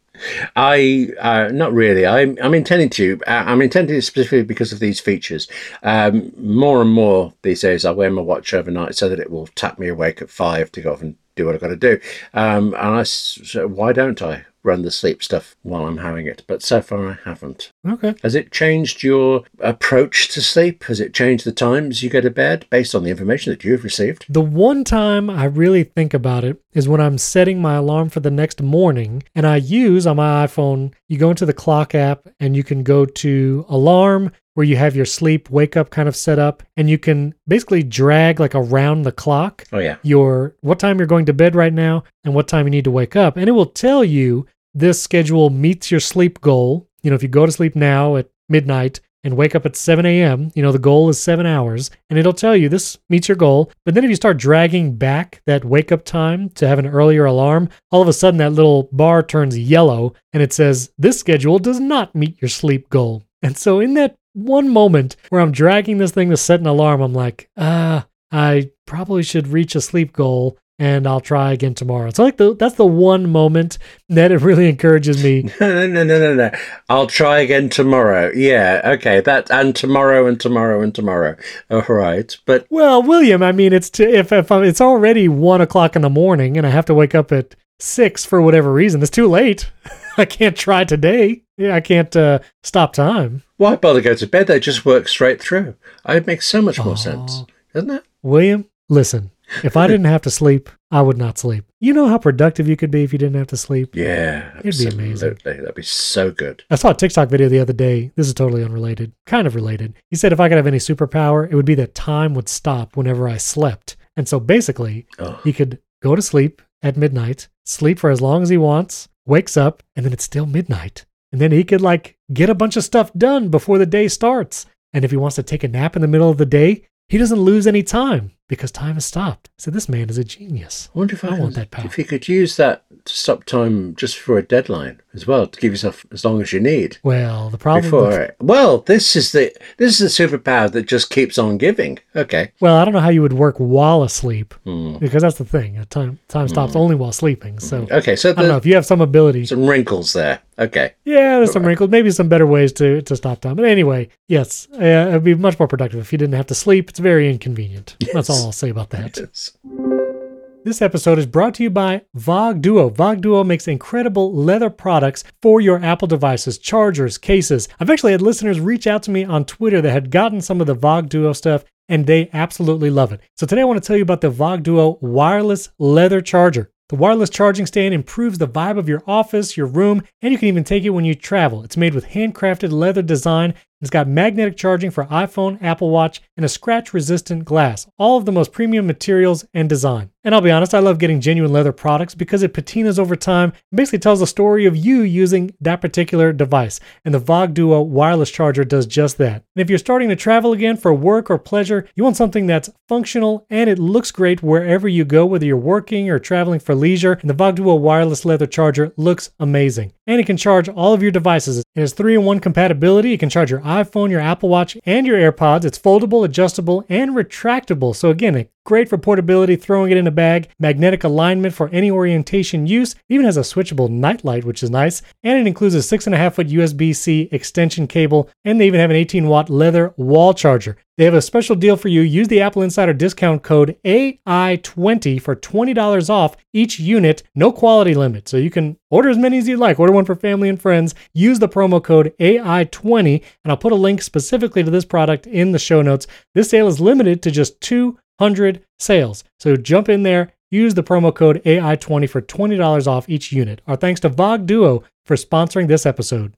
I uh, not really. I'm I'm intending to. I'm intending to specifically because of these features. Um, more and more these days, I wear my watch overnight so that it will tap me awake at five to go off and do what I've got to do. Um, and I so why don't I run the sleep stuff while I'm having it? But so far I haven't. Okay. Has it changed your approach to sleep? Has it changed the times you go to bed based on the information that you've received? The one time I really think about it is when I'm setting my alarm for the next morning, and I use on my iPhone, you go into the clock app and you can go to alarm where you have your sleep wake up kind of set up, and you can basically drag like around the clock oh, yeah. your what time you're going to bed right now and what time you need to wake up. And it will tell you this schedule meets your sleep goal. You know, if you go to sleep now at midnight and wake up at seven a.m., you know, the goal is seven hours, and it'll tell you this meets your goal. But then if you start dragging back that wake up time to have an earlier alarm, all of a sudden that little bar turns yellow and it says, this schedule does not meet your sleep goal. And so in that one moment where I'm dragging this thing to set an alarm, I'm like, ah, I probably should reach a sleep goal, and I'll try again tomorrow. So like the, that's the one moment that it really encourages me. No, no, no, no, no. I'll try again tomorrow. Yeah, okay. That and tomorrow and tomorrow and tomorrow. All right, but well, William, I mean, it's to, if if I'm, it's already one o'clock in the morning, and I have to wake up at six for whatever reason. It's too late. I can't try today. Yeah, I can't uh, stop time. Why bother go to bed? They just work straight through. It makes so much more Aww. sense, doesn't it? William, listen. If I didn't have to sleep, I would not sleep. You know how productive you could be if you didn't have to sleep? Yeah. It'd absolutely. be amazing. That'd be so good. I saw a TikTok video the other day. This is totally unrelated, kind of related. He said if I could have any superpower, it would be that time would stop whenever I slept. And so basically, oh. he could go to sleep at midnight, sleep for as long as he wants, wakes up, and then it's still midnight. And then he could like get a bunch of stuff done before the day starts. And if he wants to take a nap in the middle of the day, he doesn't lose any time. because time has stopped. So this man is a genius. I wonder if I, I want that power. If you could use that to stop time just for a deadline as well, to give yourself as long as you need. Well, the problem before with, it. Well, this is the this is the superpower that just keeps on giving. Okay. Well, I don't know how you would work while asleep, mm. because that's the thing. Time time stops mm. only while sleeping. So okay, so the, I don't know if you have some ability. Some wrinkles there. Okay. Yeah, there's all some right. wrinkles. Maybe some better ways to, to stop time. But anyway, yes, uh, it would be much more productive if you didn't have to sleep. It's very inconvenient. Yes. That's all I'll say about that. Yes. This episode is brought to you by Vogue Duo. Vogue Duo makes incredible leather products for your Apple devices, chargers, cases. I've actually had listeners reach out to me on Twitter that had gotten some of the Vogue Duo stuff, and they absolutely love it. So today I want to tell you about the Vogue Duo wireless leather charger. The wireless charging stand improves the vibe of your office, your room, and you can even take it when you travel. It's made with handcrafted leather design. It's got magnetic charging for iPhone, Apple Watch, and a scratch-resistant glass. All of the most premium materials and design. And I'll be honest, I love getting genuine leather products because it patinas over time. It basically tells the story of you using that particular device. And the Vogue Duo wireless charger does just that. And if you're starting to travel again for work or pleasure, you want something that's functional and it looks great wherever you go, whether you're working or traveling for leisure. And the Vogue Duo wireless leather charger looks amazing. And it can charge all of your devices. It has three in one compatibility. It can charge your iPhone, your Apple Watch, and your AirPods. It's foldable, adjustable, and retractable. So again, it great for portability, throwing it in a bag, magnetic alignment for any orientation use, it even has a switchable nightlight, which is nice, and it includes a six point five foot U S B C extension cable, and they even have an eighteen watt leather wall charger. They have a special deal for you. Use the Apple Insider discount code A I twenty for twenty dollars off each unit, no quality limit. So you can order as many as you like. Order one for family and friends. Use the promo code A I twenty, and I'll put a link specifically to this product in the show notes. This sale is limited to just two one hundred sales. So jump in there, use the promo code A I twenty for twenty dollars off each unit. Our thanks to Vogue Duo for sponsoring this episode.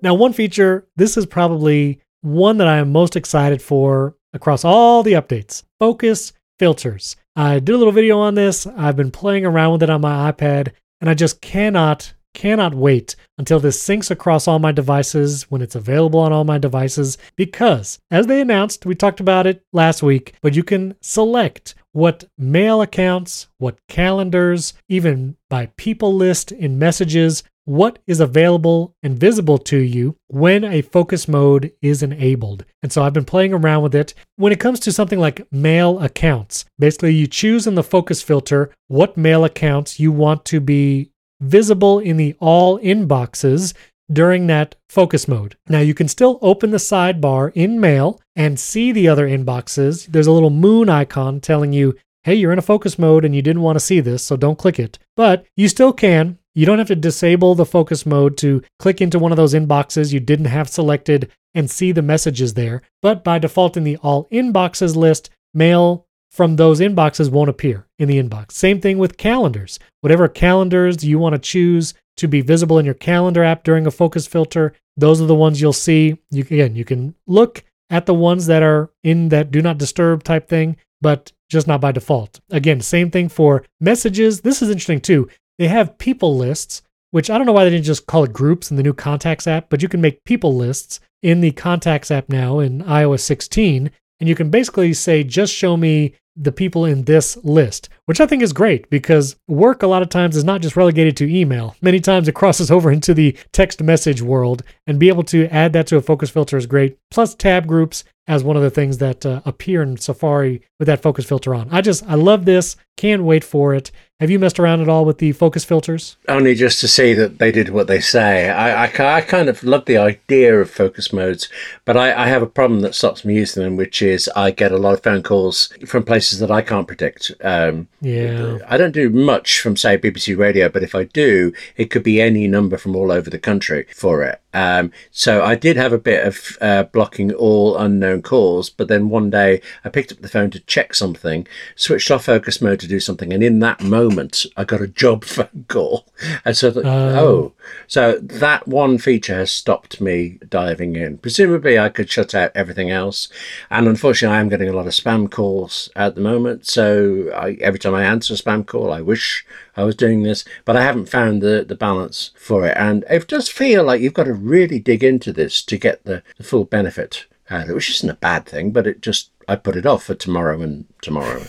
Now, one feature, this is probably one that I am most excited for across all the updates, focus filters. I did a little video on this. I've been playing around with it on my iPad, and I just cannot, cannot wait until this syncs across all my devices, when it's available on all my devices, because as they announced, we talked about it last week, but you can select what mail accounts, what calendars, even by people list in messages, what is available and visible to you when a focus mode is enabled. And so I've been playing around with it. When it comes to something like mail accounts, basically you choose in the focus filter what mail accounts you want to be visible in the all inboxes during that focus mode. Now you can still open the sidebar in Mail and see the other inboxes. There's a little moon icon telling you, hey, you're in a focus mode and you didn't want to see this, so don't click it. But you still can. You don't have to disable the focus mode to click into one of those inboxes you didn't have selected and see the messages there. But by default in the all inboxes list, Mail from those inboxes won't appear in the inbox. Same thing with calendars. Whatever calendars you want to choose to be visible in your calendar app during a focus filter, those are the ones you'll see. You can, again, you can look at the ones that are in that do not disturb type thing, but just not by default. Again, same thing for messages. This is interesting too. They have people lists, which I don't know why they didn't just call it groups in the new Contacts app, but you can make people lists in the Contacts app now in i O S sixteen. And you can basically say, just show me the people in this list, which I think is great because work a lot of times is not just relegated to email. Many times it crosses over into the text message world, and be able to add that to a focus filter is great. Plus tab groups as one of the things that uh, appear in Safari with that focus filter on. I just, I love this. Can't wait for it. Have you messed around at all with the focus filters? Only just to see that they did what they say. I, I, I kind of love the idea of focus modes, but I, I have a problem that stops me using them, which is I get a lot of phone calls from places that I can't predict. Um, yeah. I don't do much from, say, B B C Radio, but if I do, it could be any number from all over the country for it. Um, so I did have a bit of uh, blocking all unknown calls, but then one day I picked up the phone to check something, switched off focus mode to do something, and in that moment, I got a job phone call, and so um, oh, so that one feature has stopped me diving in. Presumably, I could shut out everything else, and unfortunately, I am getting a lot of spam calls at the moment. So I, every time I answer a spam call, I wish I was doing this, but I haven't found the, the balance for it. And it does feel like you've got to really dig into this to get the, the full benefit and it was just isn't a bad thing, but it just, I put it off for tomorrow and tomorrow.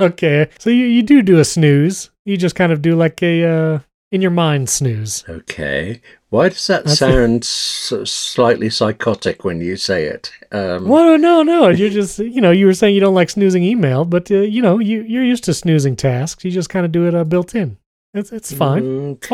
Okay, so you, you do do a snooze. You just kind of do like a uh, in your mind snooze. Okay, why does that That's sound it. So slightly psychotic when you say it? Um, well, no, no, you're just, you know, you were saying you don't like snoozing email, but uh, you know, you you're used to snoozing tasks. You just kind of do it uh, built in. It's it's fine. Okay.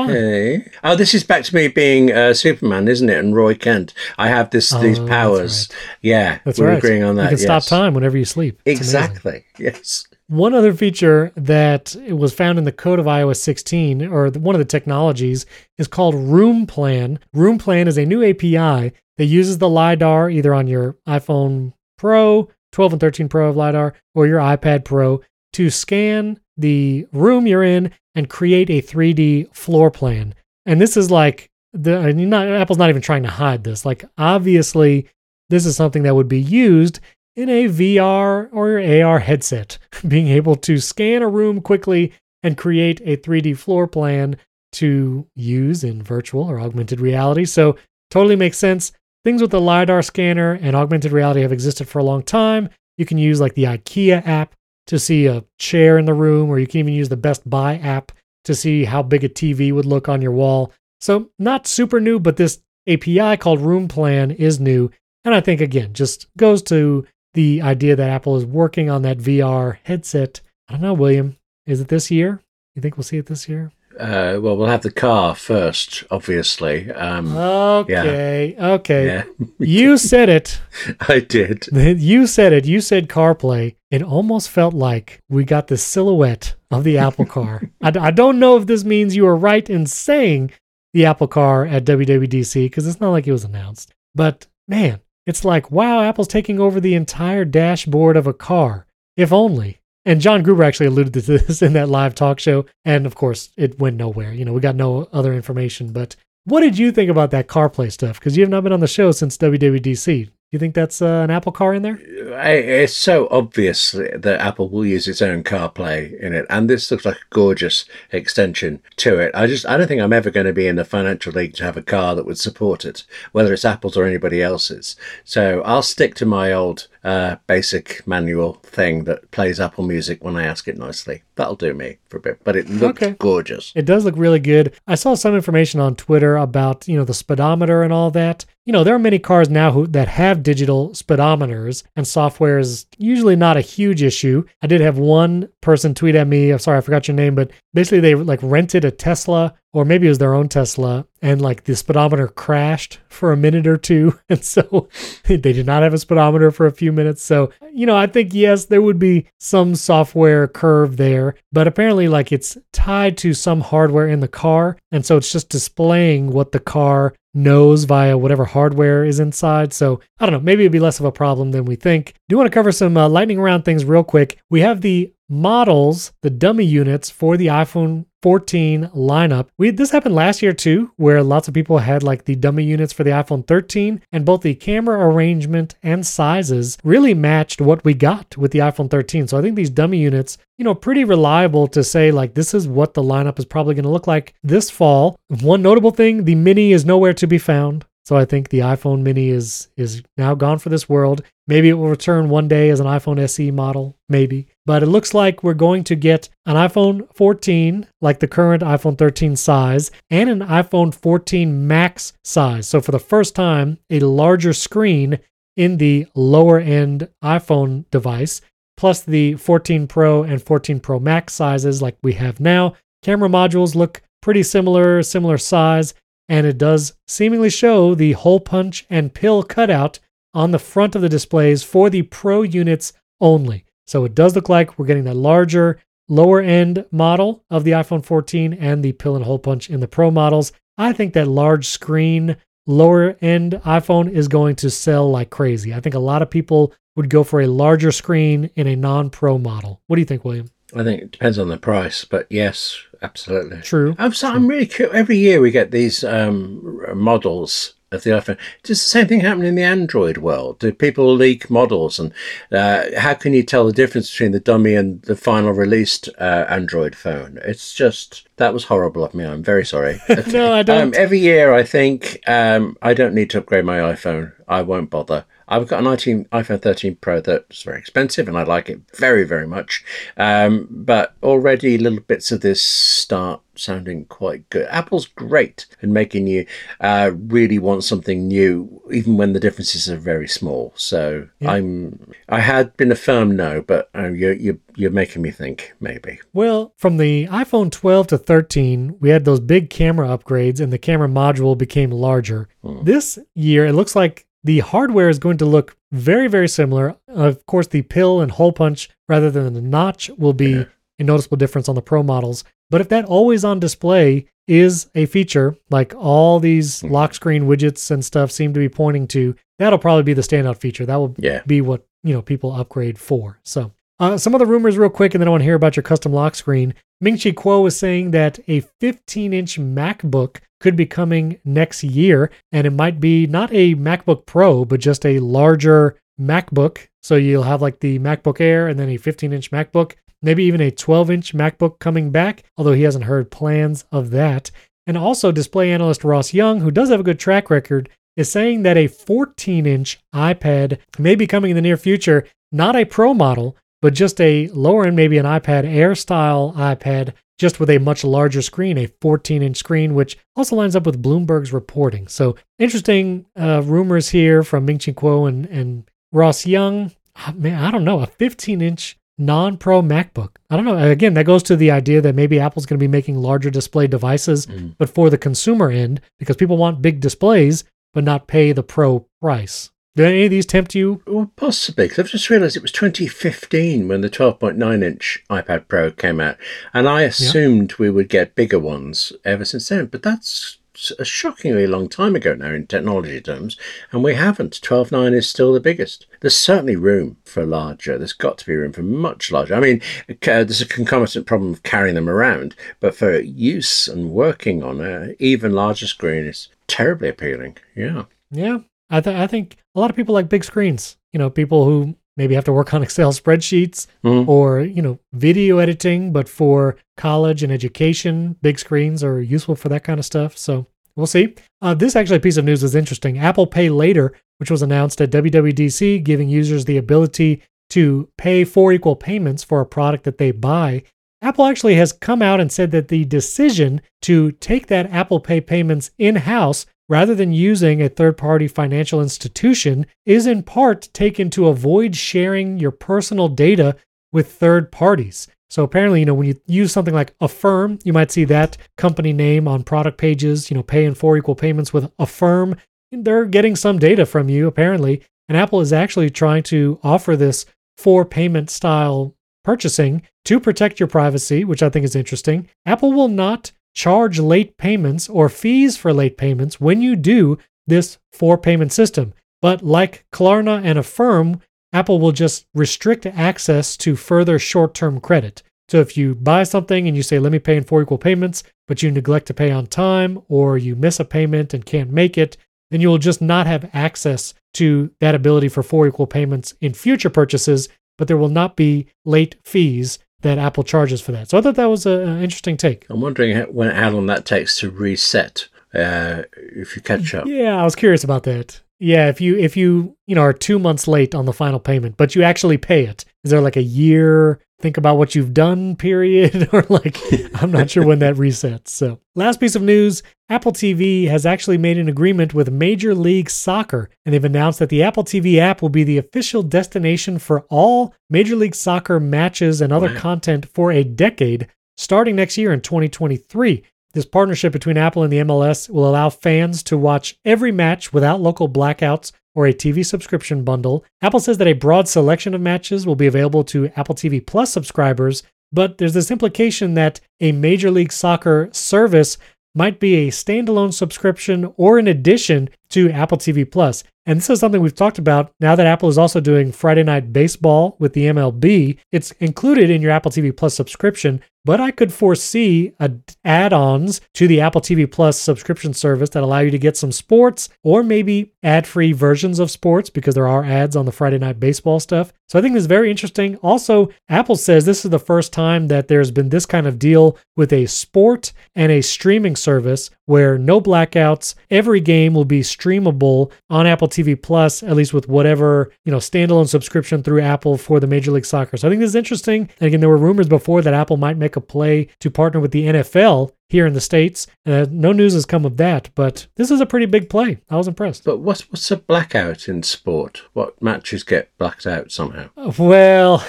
Fine. Oh, this is back to me being uh, Superman, isn't it? And Roy Kent. I have this uh, these powers. That's right. Yeah, that's we're right. agreeing on that. You can yes. stop time whenever you sleep. It's exactly. Amazing. Yes. One other feature that was found in the code of iOS sixteen, or one of the technologies, is called Room Plan. Room Plan is a new A P I that uses the LiDAR either on your iPhone Pro, twelve and thirteen Pro of LiDAR, or your iPad Pro to scan the room you're in and create a three D floor plan. And this is like, the and not, Apple's not even trying to hide this. Like, obviously, this is something that would be used in a V R or A R headset, being able to scan a room quickly and create a three D floor plan to use in virtual or augmented reality. So totally makes sense. Things with the LiDAR scanner and augmented reality have existed for a long time. You can use like the IKEA app to see a chair in the room, or you can even use the Best Buy app to see how big a T V would look on your wall. So not super new, but this A P I called Room Plan is new. And I think, again, just goes to the idea that Apple is working on that V R headset. I don't know, William, is it this year? You think we'll see it this year? Uh, well, we'll have the car first, obviously. Um, okay, yeah. okay. Yeah. You said it. I did. You said it. You said CarPlay. It almost felt like we got the silhouette of the Apple car. I, I don't know if this means you were right in saying the Apple car at W W D C, because it's not like it was announced. But, man, it's like, wow, Apple's taking over the entire dashboard of a car, if only. And John Gruber actually alluded to this in that live talk show. And of course, it went nowhere. You know, we got no other information. But what did you think about that CarPlay stuff? Because you have not been on the show since W W D C. You think that's uh, an Apple car in there? It's so obvious that Apple will use its own CarPlay in it. And this looks like a gorgeous extension to it. I just, I don't think I'm ever going to be in the financial league to have a car that would support it, whether it's Apple's or anybody else's. So I'll stick to my old uh, basic manual thing that plays Apple Music when I ask it nicely. That'll do me for a bit. But it looked okay. Gorgeous. It does look really good. I saw some information on Twitter about, you know, the speedometer and all that. You know, there are many cars now who that have digital speedometers, and software is usually not a huge issue. I did have one person tweet at me, I'm sorry, I forgot your name, but basically they like rented a Tesla, or maybe it was their own Tesla, and like the speedometer crashed for a minute or two. And so they did not have a speedometer for a few minutes. So, you know, I think, yes, there would be some software curve there, but apparently like it's tied to some hardware in the car. And so it's just displaying what the car knows via whatever hardware is inside. So I don't know, maybe it'd be less of a problem than we think. Do want to cover some uh, lightning round things real quick. We have the models, the dummy units for the iPhone fourteen lineup. We this happened last year too, where lots of people had like the dummy units for the iPhone thirteen, and both the camera arrangement and sizes really matched what we got with the iPhone thirteen. So I think these dummy units, you know, pretty reliable to say like this is what the lineup is probably going to look like this fall. One notable thing, the mini is nowhere to be found. So I think the iPhone mini is is now gone for this world. Maybe it will return one day as an iPhone S E model, maybe. But it looks like we're going to get an iPhone fourteen, like the current iPhone thirteen size, and an iPhone fourteen Max size. So for the first time, a larger screen in the lower-end iPhone device, plus the fourteen Pro and fourteen Pro Max sizes like we have now. Camera modules look pretty similar, similar size. And it does seemingly show the hole punch and pill cutout on the front of the displays for the Pro units only. So it does look like we're getting the larger, lower-end model of the iPhone fourteen and the pill and hole punch in the Pro models. I think that large screen, lower-end iPhone is going to sell like crazy. I think a lot of people would go for a larger screen in a non-Pro model. What do you think, William? I think it depends on the price, but yes, absolutely. True. I'm, so, True. I'm really curious. Every year we get these um, models of the iPhone. Does the same thing happen in the Android world? Do people leak models? And uh, how can you tell the difference between the dummy and the final released uh, Android phone? It's just, that was horrible of me. I'm very sorry. No, I don't. Um, every year I think um, I don't need to upgrade my iPhone. I won't bother. I've got an iPhone thirteen Pro that's very expensive, and I like it very, very much. Um, but already little bits of this start sounding quite good. Apple's great in making you uh, really want something new, even when the differences are very small. So yeah. I'm, I had been a firm no, but uh, you're, you're, you're making me think maybe. Well, from the iPhone twelve to thirteen, we had those big camera upgrades and the camera module became larger. Hmm. This year, it looks like the hardware is going to look very, very similar. Of course, the pill and hole punch rather than the notch will be yeah. a noticeable difference on the Pro models. But if that always-on display is a feature, like all these lock screen widgets and stuff seem to be pointing to, that'll probably be the standout feature. That will yeah. be what, you know, people upgrade for. So uh, some other rumors real quick, and then I want to hear about your custom lock screen. Ming-Chi Kuo was saying that a fifteen-inch MacBook could be coming next year, and it might be not a MacBook Pro, but just a larger MacBook. So you'll have like the MacBook Air and then a fifteen-inch MacBook. Maybe even a twelve-inch MacBook coming back, although he hasn't heard plans of that. And also display analyst Ross Young, who does have a good track record, is saying that a fourteen-inch iPad may be coming in the near future, not a Pro model, but just a lower-end, maybe an iPad Air-style iPad, just with a much larger screen, a fourteen-inch screen, which also lines up with Bloomberg's reporting. So interesting uh, rumors here from Ming-Chi Kuo and, and Ross Young. Oh, man, I don't know, a fifteen-inch non-Pro MacBook. I don't know. Again, that goes to the idea that maybe Apple's going to be making larger display devices, mm. but for the consumer end, because people want big displays, but not pay the Pro price. Did any of these tempt you? Well, possibly, because I've just realized it was twenty fifteen when the twelve point nine inch iPad Pro came out, and I assumed yeah. we would get bigger ones ever since then, but that's a shockingly long time ago now in technology terms, and we haven't. twelve point nine is still the biggest. There's certainly room for larger. There's got to be room for much larger. I mean, uh, there's a concomitant problem of carrying them around, but for use and working on an even larger screen is terribly appealing. Yeah. Yeah. I, th- I think a lot of people like big screens. You know, people who maybe have to work on Excel spreadsheets mm. or, you know, video editing, but for college and education, big screens are useful for that kind of stuff. So we'll see. Uh, this actually piece of news is interesting. Apple Pay Later, which was announced at W W D C, giving users the ability to pay four equal payments for a product that they buy. Apple actually has come out and said that the decision to take that Apple Pay payments in-house rather than using a third-party financial institution is in part taken to avoid sharing your personal data with third parties. So apparently, you know, when you use something like Affirm, you might see that company name on product pages, you know, pay in four equal payments with Affirm. They're getting some data from you, apparently. And Apple is actually trying to offer this four-payment style purchasing to protect your privacy, which I think is interesting. Apple will not charge late payments or fees for late payments when you do this four-payment system. But like Klarna and Affirm, Apple will just restrict access to further short-term credit. So if you buy something and you say, let me pay in four equal payments, but you neglect to pay on time or you miss a payment and can't make it, then you will just not have access to that ability for four equal payments in future purchases, but there will not be late fees that Apple charges for that. So I thought that was an interesting take. I'm wondering how, when, how long that takes to reset uh, if you catch up. Yeah, I was curious about that. Yeah, if you if you you know are two months late on the final payment, but you actually pay it, is there like a year think about what you've done period? Or like, I'm not sure when that resets. So last piece of news, Apple T V has actually made an agreement with Major League Soccer, and they've announced that the Apple T V app will be the official destination for all Major League Soccer matches and other wow. content for a decade, starting next year in twenty twenty-three. This partnership between Apple and the M L S will allow fans to watch every match without local blackouts or a T V subscription bundle. Apple says that a broad selection of matches will be available to Apple T V Plus subscribers, but there's this implication that a Major League Soccer service might be a standalone subscription or an addition to Apple T V Plus. And this is something we've talked about now that Apple is also doing Friday Night Baseball with the M L B. It's included in your Apple T V Plus subscription, but I could foresee ad- add-ons to the Apple T V Plus subscription service that allow you to get some sports or maybe ad-free versions of sports, because there are ads on the Friday Night Baseball stuff. So I think this is very interesting. Also, Apple says this is the first time that there's been this kind of deal with a sport and a streaming service where no blackouts, every game will be streamable on Apple T V Plus, at least with whatever, you know, standalone subscription through Apple for the Major League Soccer. So I think this is interesting. And again, there were rumors before that Apple might make a play to partner with the N F L here in the States. Uh, no news has come of that, but this is a pretty big play. I was impressed. But what's, what's a blackout in sport? What matches get blacked out somehow? Well,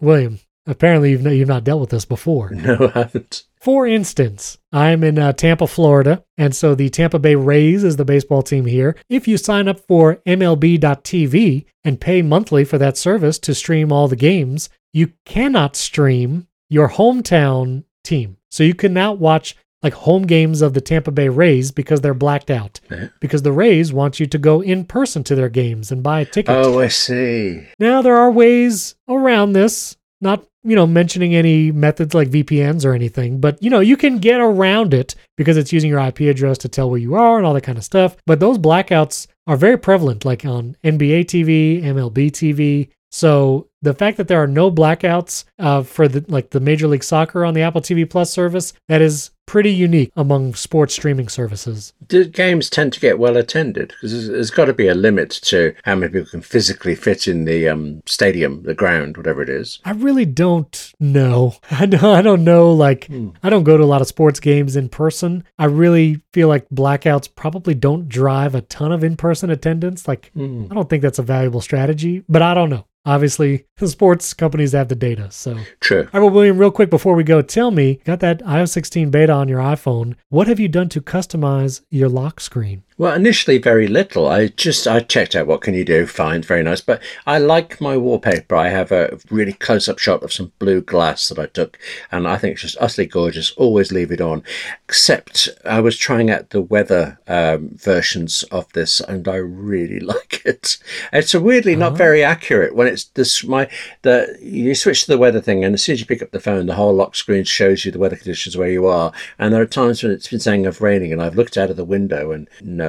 William, apparently you've, no, you've not dealt with this before. No, I haven't. For instance, I'm in uh, Tampa, Florida, and so the Tampa Bay Rays is the baseball team here. If you sign up for M L B dot T V and pay monthly for that service to stream all the games, you cannot stream your hometown team. So you cannot watch like home games of the Tampa Bay Rays because they're blacked out. Yeah. Because the Rays want you to go in person to their games and buy a ticket. Oh, I see. Now, there are ways around this, not, you know, mentioning any methods like V P Ns or anything, but, you know, you can get around it because it's using your I P address to tell where you are and all that kind of stuff. But those blackouts are very prevalent, like on N B A T V, M L B T V. So the fact that there are no blackouts uh, for the like the Major League Soccer on the Apple T V Plus service, that is pretty unique among sports streaming services. Do games tend to get well attended? Because there's, there's got to be a limit to how many people can physically fit in the um, stadium, the ground, whatever it is. I really don't know. I don't, I don't know. Like, mm. I don't go to a lot of sports games in person. I really feel like blackouts probably don't drive a ton of in-person attendance. Like, mm. I don't think that's a valuable strategy, but I don't know. Obviously, the sports companies have the data. So true. All right, well, William, real quick before we go, tell me, you got that i O S sixteen beta on your iPhone. What have you done to customize your lock screen? Well, initially very little. I just, I checked out what can you do, fine, very nice. But I like my wallpaper. I have a really close-up shot of some blue glass that I took, and I think it's just utterly gorgeous. Always leave it on. Except I was trying out the weather um, versions of this, and I really like it. It's weirdly not uh-huh. very accurate. When it's this, my the you switch to the weather thing, and as soon as you pick up the phone, the whole lock screen shows you the weather conditions where you are. And there are times when it's been saying it's raining, and I've looked out of the window, and no.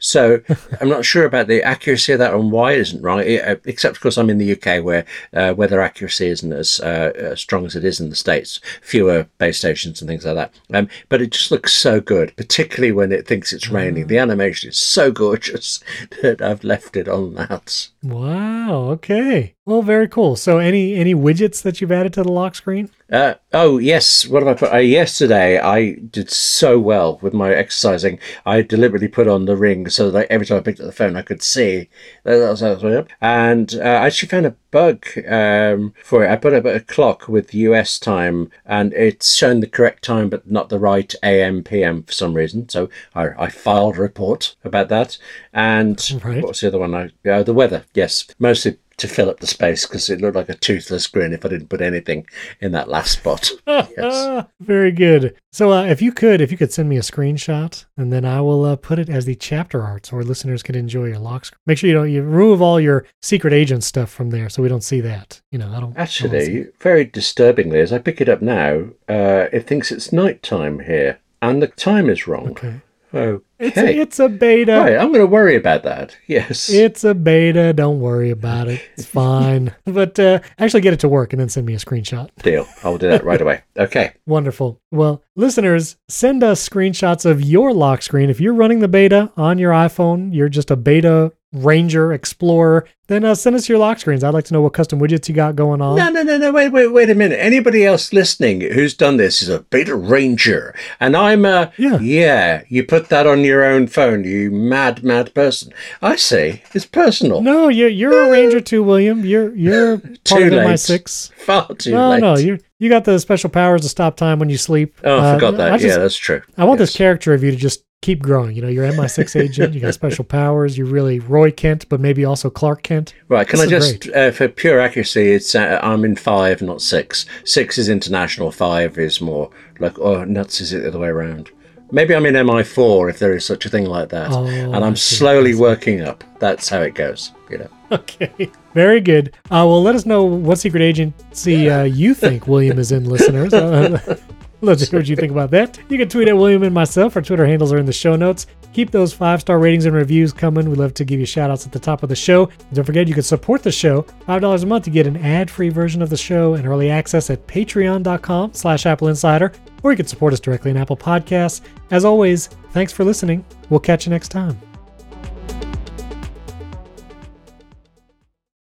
So I'm not sure about the accuracy of that and why it isn't right, except, of course, I'm in the U K where uh, weather accuracy isn't as uh, as strong as it is in the States, fewer base stations and things like that. Um, but it just looks so good, particularly when it thinks it's raining. The animation is so gorgeous that I've left it on that. Wow, okay. Well, very cool. So any any widgets that you've added to the lock screen? Uh, oh, yes. What have I put? Uh, yesterday, I did so well with my exercising. I deliberately put on the ring so that I, every time I picked up the phone, I could see. And uh, I actually found a bug um, for it. I put up a clock with U S time, and it's shown the correct time, but not the right A M, P M for some reason. So I, I filed a report about that. And right. What's the other one? I, uh, the weather. Yes. Mostly to fill up the space, because it looked like a toothless grin if I didn't put anything in that last spot. Yes. Very good. So uh, if you could, if you could send me a screenshot, and then I will uh, put it as the chapter art so our listeners can enjoy your lock screen. Make sure you don't you remove all your secret agent stuff from there so we don't see that. You know, I don't actually. I don't see. Very disturbingly, as I pick it up now, uh, it thinks it's nighttime here, and the time is wrong. Okay. Okay. It's a, it's a beta. Right, I'm going to worry about that. Yes. It's a beta. Don't worry about it. It's fine. But uh, actually get it to work and then send me a screenshot. Deal. I'll do that right away. Okay. Wonderful. Well, listeners, send us screenshots of your lock screen. If you're running the beta on your iPhone, you're just a beta ranger, explorer, then uh, send us your lock screens. I'd like to know what custom widgets you got going on. No, no, no, no, wait, wait, wait a minute. Anybody else listening who's done this is a beta ranger. And I'm a, yeah, yeah you put that on your own phone, you mad, mad person. I see. It's personal. No, you're, you're uh, a ranger too, William. You're you're part of my six. Far too no, late. No, no, you're... You got the special powers to stop time when you sleep. Oh, I forgot uh, that. I just, yeah, that's true. I want yes. this character of you to just keep growing. You know, you're M I six agent. You got special powers. You're really Roy Kent, but maybe also Clark Kent. Right. Can this I just, uh, for pure accuracy, it's uh, I'm in five, not six. Six is international. Five is more like, oh, nuts, is it the other way around? Maybe I'm in M I four, if there is such a thing like that. Oh, and I'm slowly working up. That's how it goes, you know. Okay, very good. Uh, well, let us know what secret agency uh, you think William is in, listeners. Uh, let's hear what you think about that. You can tweet at William and myself. Our Twitter handles are in the show notes. Keep those five-star ratings and reviews coming. We'd love to give you shout-outs at the top of the show. And don't forget, you can support the show. five dollars a month to get an ad-free version of the show and early access at patreon.com slash Apple Insider, or you can support us directly in Apple Podcasts. As always, thanks for listening. We'll catch you next time.